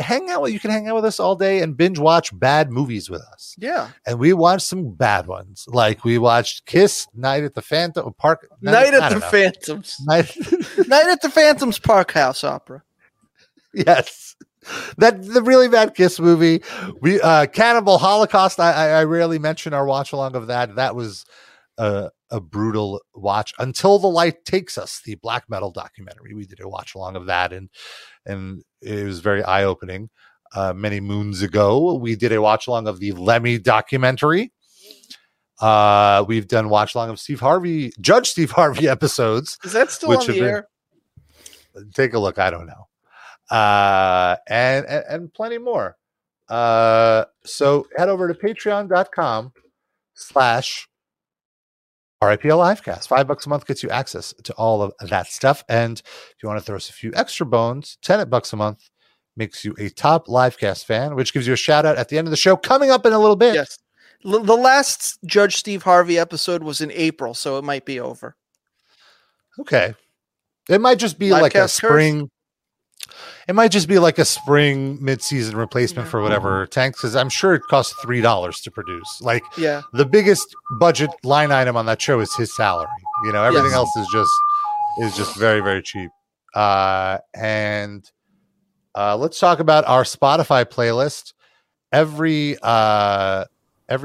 hang out with, you can hang out with us all day and binge watch bad movies with us. Yeah. And we watched some bad ones. Like we watched Kiss, Night at the Phantom Park. Night at the Phantoms. Night at the Phantoms Park House Opera. Yes. That the really bad Kiss movie. We Cannibal Holocaust. I rarely mention our watch along of that. That was a brutal watch. Until the Light Takes Us, the black metal documentary, we did a watch along of that, and it was very eye-opening. Many moons ago we did a watch along of the Lemmy documentary. We've done watch along of Judge Steve Harvey episodes. Is that still on the air? Take a look. I don't know. And plenty more. So head over to patreon.com/ R.I.P. Alivecast. $5 a month gets you access to all of that stuff. And if you want to throw us a few extra bones, $10 a month makes you a top Livecast fan, which gives you a shout out at the end of the show coming up in a little bit. Yes. The last Judge Steve Harvey episode was in April, so it might be over. Okay. It might just be Livecast like a spring. Curse. It might just be like a spring mid-season replacement for whatever tanks, because I'm sure it costs $3 to produce. Like, yeah, the biggest budget line item on that show is his salary. You know, everything else is just very, very cheap. And let's talk about our Spotify playlist. Every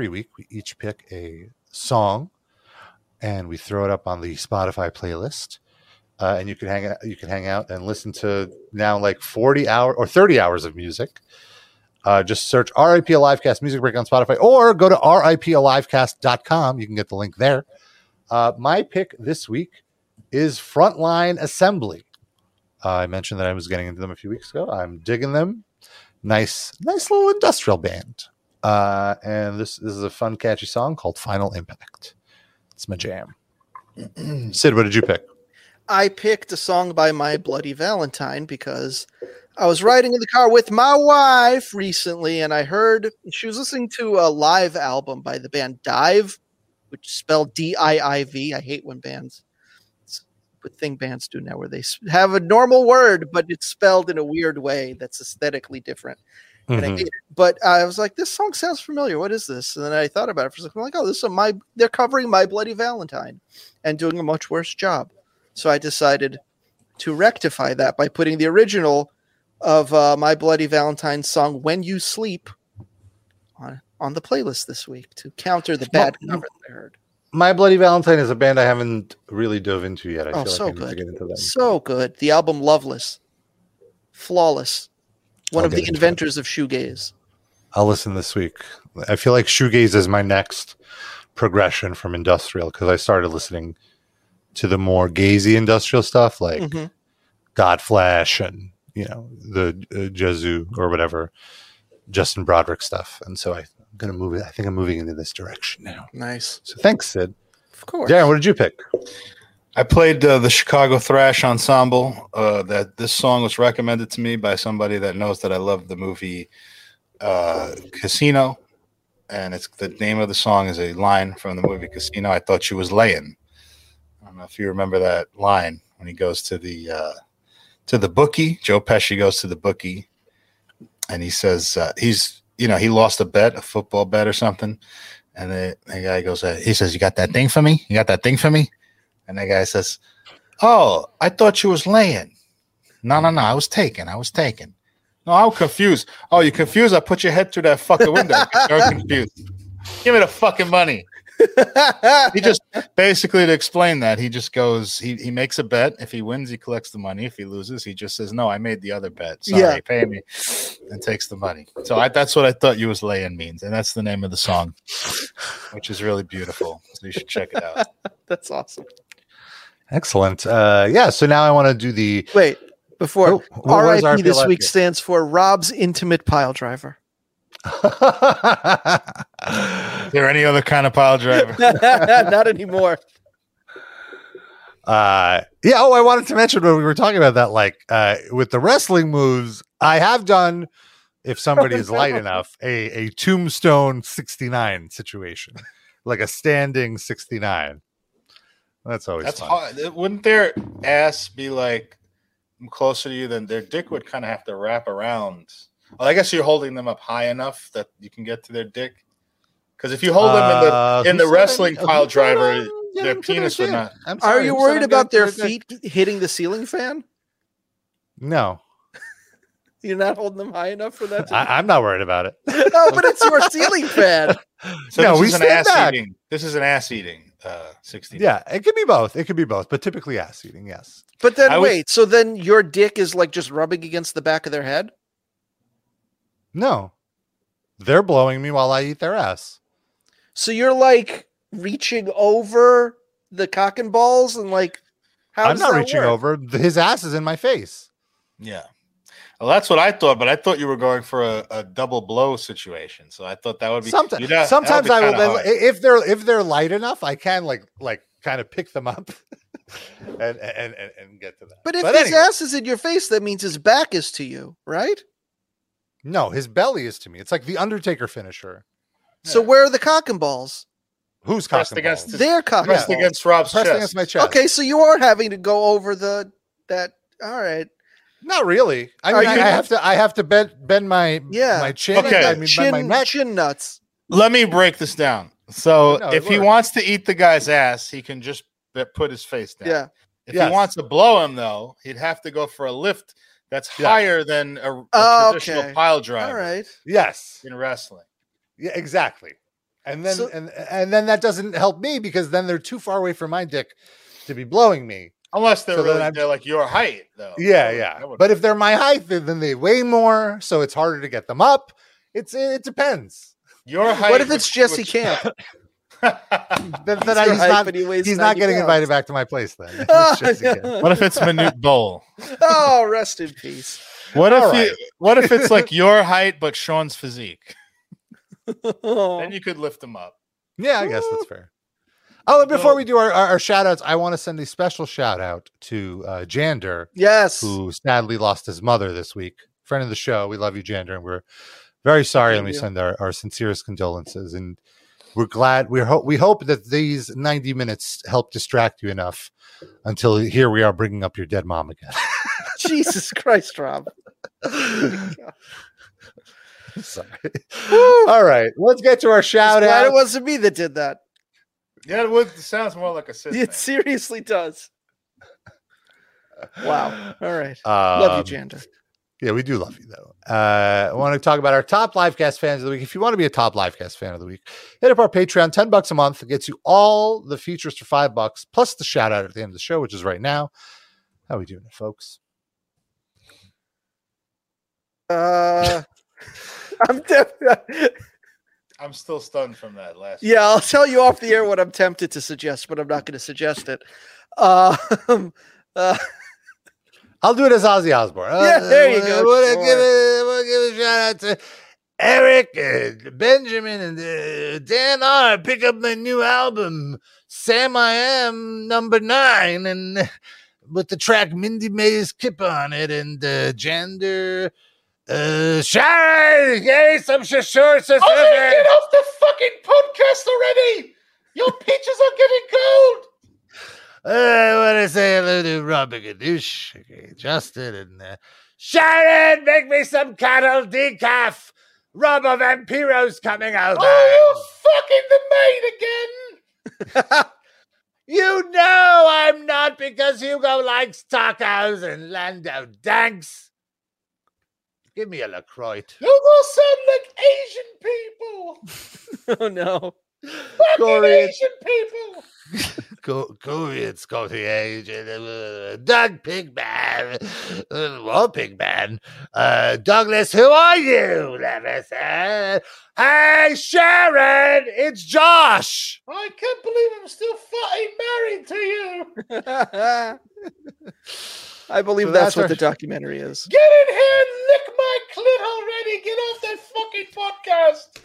week, we each pick a song, and we throw it up on the Spotify playlist. And you can hang out and listen to now like 40 hours or 30 hours of music. Just search RIP Alivecast Music Break on Spotify or go to riplivecast.com. You can get the link there. My pick this week is Frontline Assembly. I mentioned that I was getting into them a few weeks ago. I'm digging them. Nice little industrial band. And this is a fun, catchy song called Final Impact. It's my jam. Sid, what did you pick? I picked a song by My Bloody Valentine because I was riding in the car with my wife recently, and I heard she was listening to a live album by the band Dive, which is spelled D-I-I-V. I hate when bands, it's a thing bands do now where they have a normal word, but it's spelled in a weird way that's aesthetically different. Mm-hmm. And I hate it. But I was like, this song sounds familiar. What is this? And then I thought about it for a second. I'm like, oh, they're covering My Bloody Valentine and doing a much worse job. So I decided to rectify that by putting the original of My Bloody Valentine's song, When You Sleep, on the playlist this week to counter the bad cover that I heard. My Bloody Valentine is a band I haven't really dove into yet. I feel like I need to get into them. So good. The album Loveless. Flawless. One of the inventors of shoegaze. I'll listen this week. I feel like shoegaze is my next progression from industrial because I started listening to the more gazy industrial stuff like Godflesh and, you know, the Jesu or whatever, Justin Broderick stuff. And so I'm going to move it. I think I'm moving into this direction now. Nice. So thanks, Sid. Of course. Darren, what did you pick? I played the Chicago Thrash Ensemble. That this song was recommended to me by somebody that knows that I love the movie Casino. And it's the name of the song is a line from the movie Casino. I thought she was laying. I don't know if you remember that line when he goes to the bookie. Joe Pesci goes to the bookie, and he says he lost a football bet or something, and the guy goes, he says, "You got that thing for me? You got that thing for me?" And the guy says, "Oh, I thought you was laying. No, I was taken. No, I'm confused. Oh, you confused? I put your head through that fucking window. You're confused. Give me the fucking money." He just basically, to explain that, he just goes, he makes a bet. If he wins, he collects the money. If he loses, he just says, "No, I made the other bet. Sorry, pay me," and takes the money. So that's what I thought "you was laying" means, and that's the name of the song, which is really beautiful. So you should check it out. That's awesome. Excellent. So now I want to do the RIP this week stands for Rob's Intimate Pile Driver. Is there any other kind of pile driver? Not anymore. I wanted to mention when we were talking about that, like, with the wrestling moves, I have done, if somebody is light enough, a tombstone 69 situation, like a standing 69. That's always fun. Hard. Wouldn't their ass be like closer to you than their dick would kind of have to wrap around? Well, I guess you're holding them up high enough that you can get to their dick. Because if you hold them in the wrestling pile driver, their penis would not. Are you worried about their feet hitting the ceiling fan? No. You're not holding them high enough for that? I'm not worried about it. No, but it's your ceiling fan. So no, we stand back. This is an ass-eating 16. Yeah, it could be both. It could be both, but typically ass-eating, yes. But then, so then your dick is like just rubbing against the back of their head? No. They're blowing me while I eat their ass. So you're like reaching over the cock and balls and like, I'm not reaching over. His ass is in my face. Yeah. Well, that's what I thought, but I thought you were going for a double blow situation. So I thought that would be sometimes I will, if they're light enough, I can like kind of pick them up and get to that. But if his ass is in your face, that means his back is to you, right? No, his belly is to me. It's like the Undertaker finisher. So where are the cock and balls? Who's cock and balls? Their cock and balls. Pressed against Rob's chest. Pressed against my chest. Okay, so you are having to go over that. All right. Not really. I mean, I have to bend my chin. Okay. I mean, chin nuts. Let me break this down. So if he wants to eat the guy's ass, he can just put his face down. Yeah. If he wants to blow him, though, he'd have to go for a lift that's higher than a traditional pile driver. All right. Yes. In wrestling. Yeah, exactly. And then and then that doesn't help me because then they're too far away from my dick to be blowing me. Unless they're like your height, though. Yeah, yeah. But if they're my height, then they weigh more, so it's harder to get them up. It depends. Your height. What if it's Jesse Camp? then he's not getting invited back to my place. Then. What if it's Manute Bol? Oh, rest in peace. What if it's like your height but Sean's physique? Then you could lift him up. Yeah, I guess that's fair. Oh, and before we do our shout-outs, I want to send a special shout-out to Jander. Yes. Who sadly lost his mother this week. Friend of the show. We love you, Jander, and we're very sorry, and we send our sincerest condolences. And we're glad. We hope that these 90 minutes help distract you enough until here we are bringing up your dead mom again. Jesus Christ, Rob. Sorry. Woo. All right. Let's get to our shout-out. It wasn't me that did that. Yeah, it sounds more like a system. It seriously does. Wow. All right. Love you, Jander. Yeah, we do love you, though. I want to talk about our top Livecast fans of the week. If you want to be a top Livecast fan of the week, hit up our Patreon. $10 a month. It gets you all the features for $5, plus the shout-out at the end of the show, which is right now. How are we doing it, folks? I'm definitely... I'm still stunned from that last. Yeah, I'll tell you off the air what I'm tempted to suggest, but I'm not going to suggest it. I'll do it as Ozzy Osbourne. Yeah, there you go. We'll give a shout out to Eric, Benjamin, and Dan R. Pick up my new album, Sam I Am, #9, and with the track Mindy Mays Kip on it, and Jander. Sharon, yes, I'm sure. Sister, get off the fucking podcast already. Your peaches are getting cold. What I say hello to Robin Gadoosh, okay, Justin, and Sharon, make me some cattle decaf. Rob of Vampiro's coming over. Oh, you're fucking the maid again. You know I'm not because Hugo likes tacos and Lando Danks. Give me a LaCroix. You all sound like Asian people. Oh, no. Fucking Corey, Asian people. Corey and Scotty Asian. Doug Pigman. Well, Pigman. Douglas, who are you? Hey, Sharon. It's Josh. I can't believe I'm still fucking married to you. I believe that's what the documentary is. Get in here and lick my clit already. Get off that fucking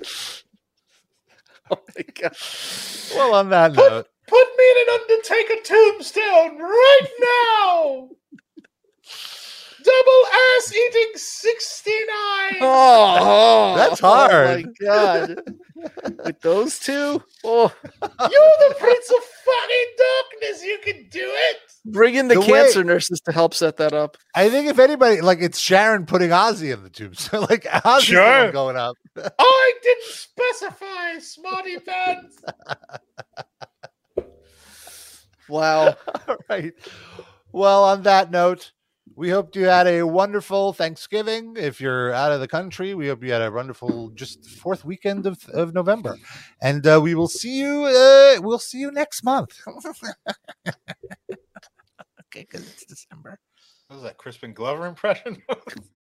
podcast. Oh, my God. Well, on that note. Put me in an Undertaker tombstone right now. Double ass eating 69. Oh, that's hard. Oh my God. With those two? Oh. You're the Prince of fucking darkness. You can do it. Bring in the cancer nurses to help set that up. I think if anybody, like, it's Sharon putting Ozzy in the tombstone. Like, Ozzy's the one going up. I didn't specify, smarty pants. Wow. All right. Well, on that note, we hope you had a wonderful Thanksgiving. If you're out of the country, we hope you had a wonderful just fourth weekend of November. And we will see you. We'll see you next month. Okay, because it's December. What was that Crispin Glover impression?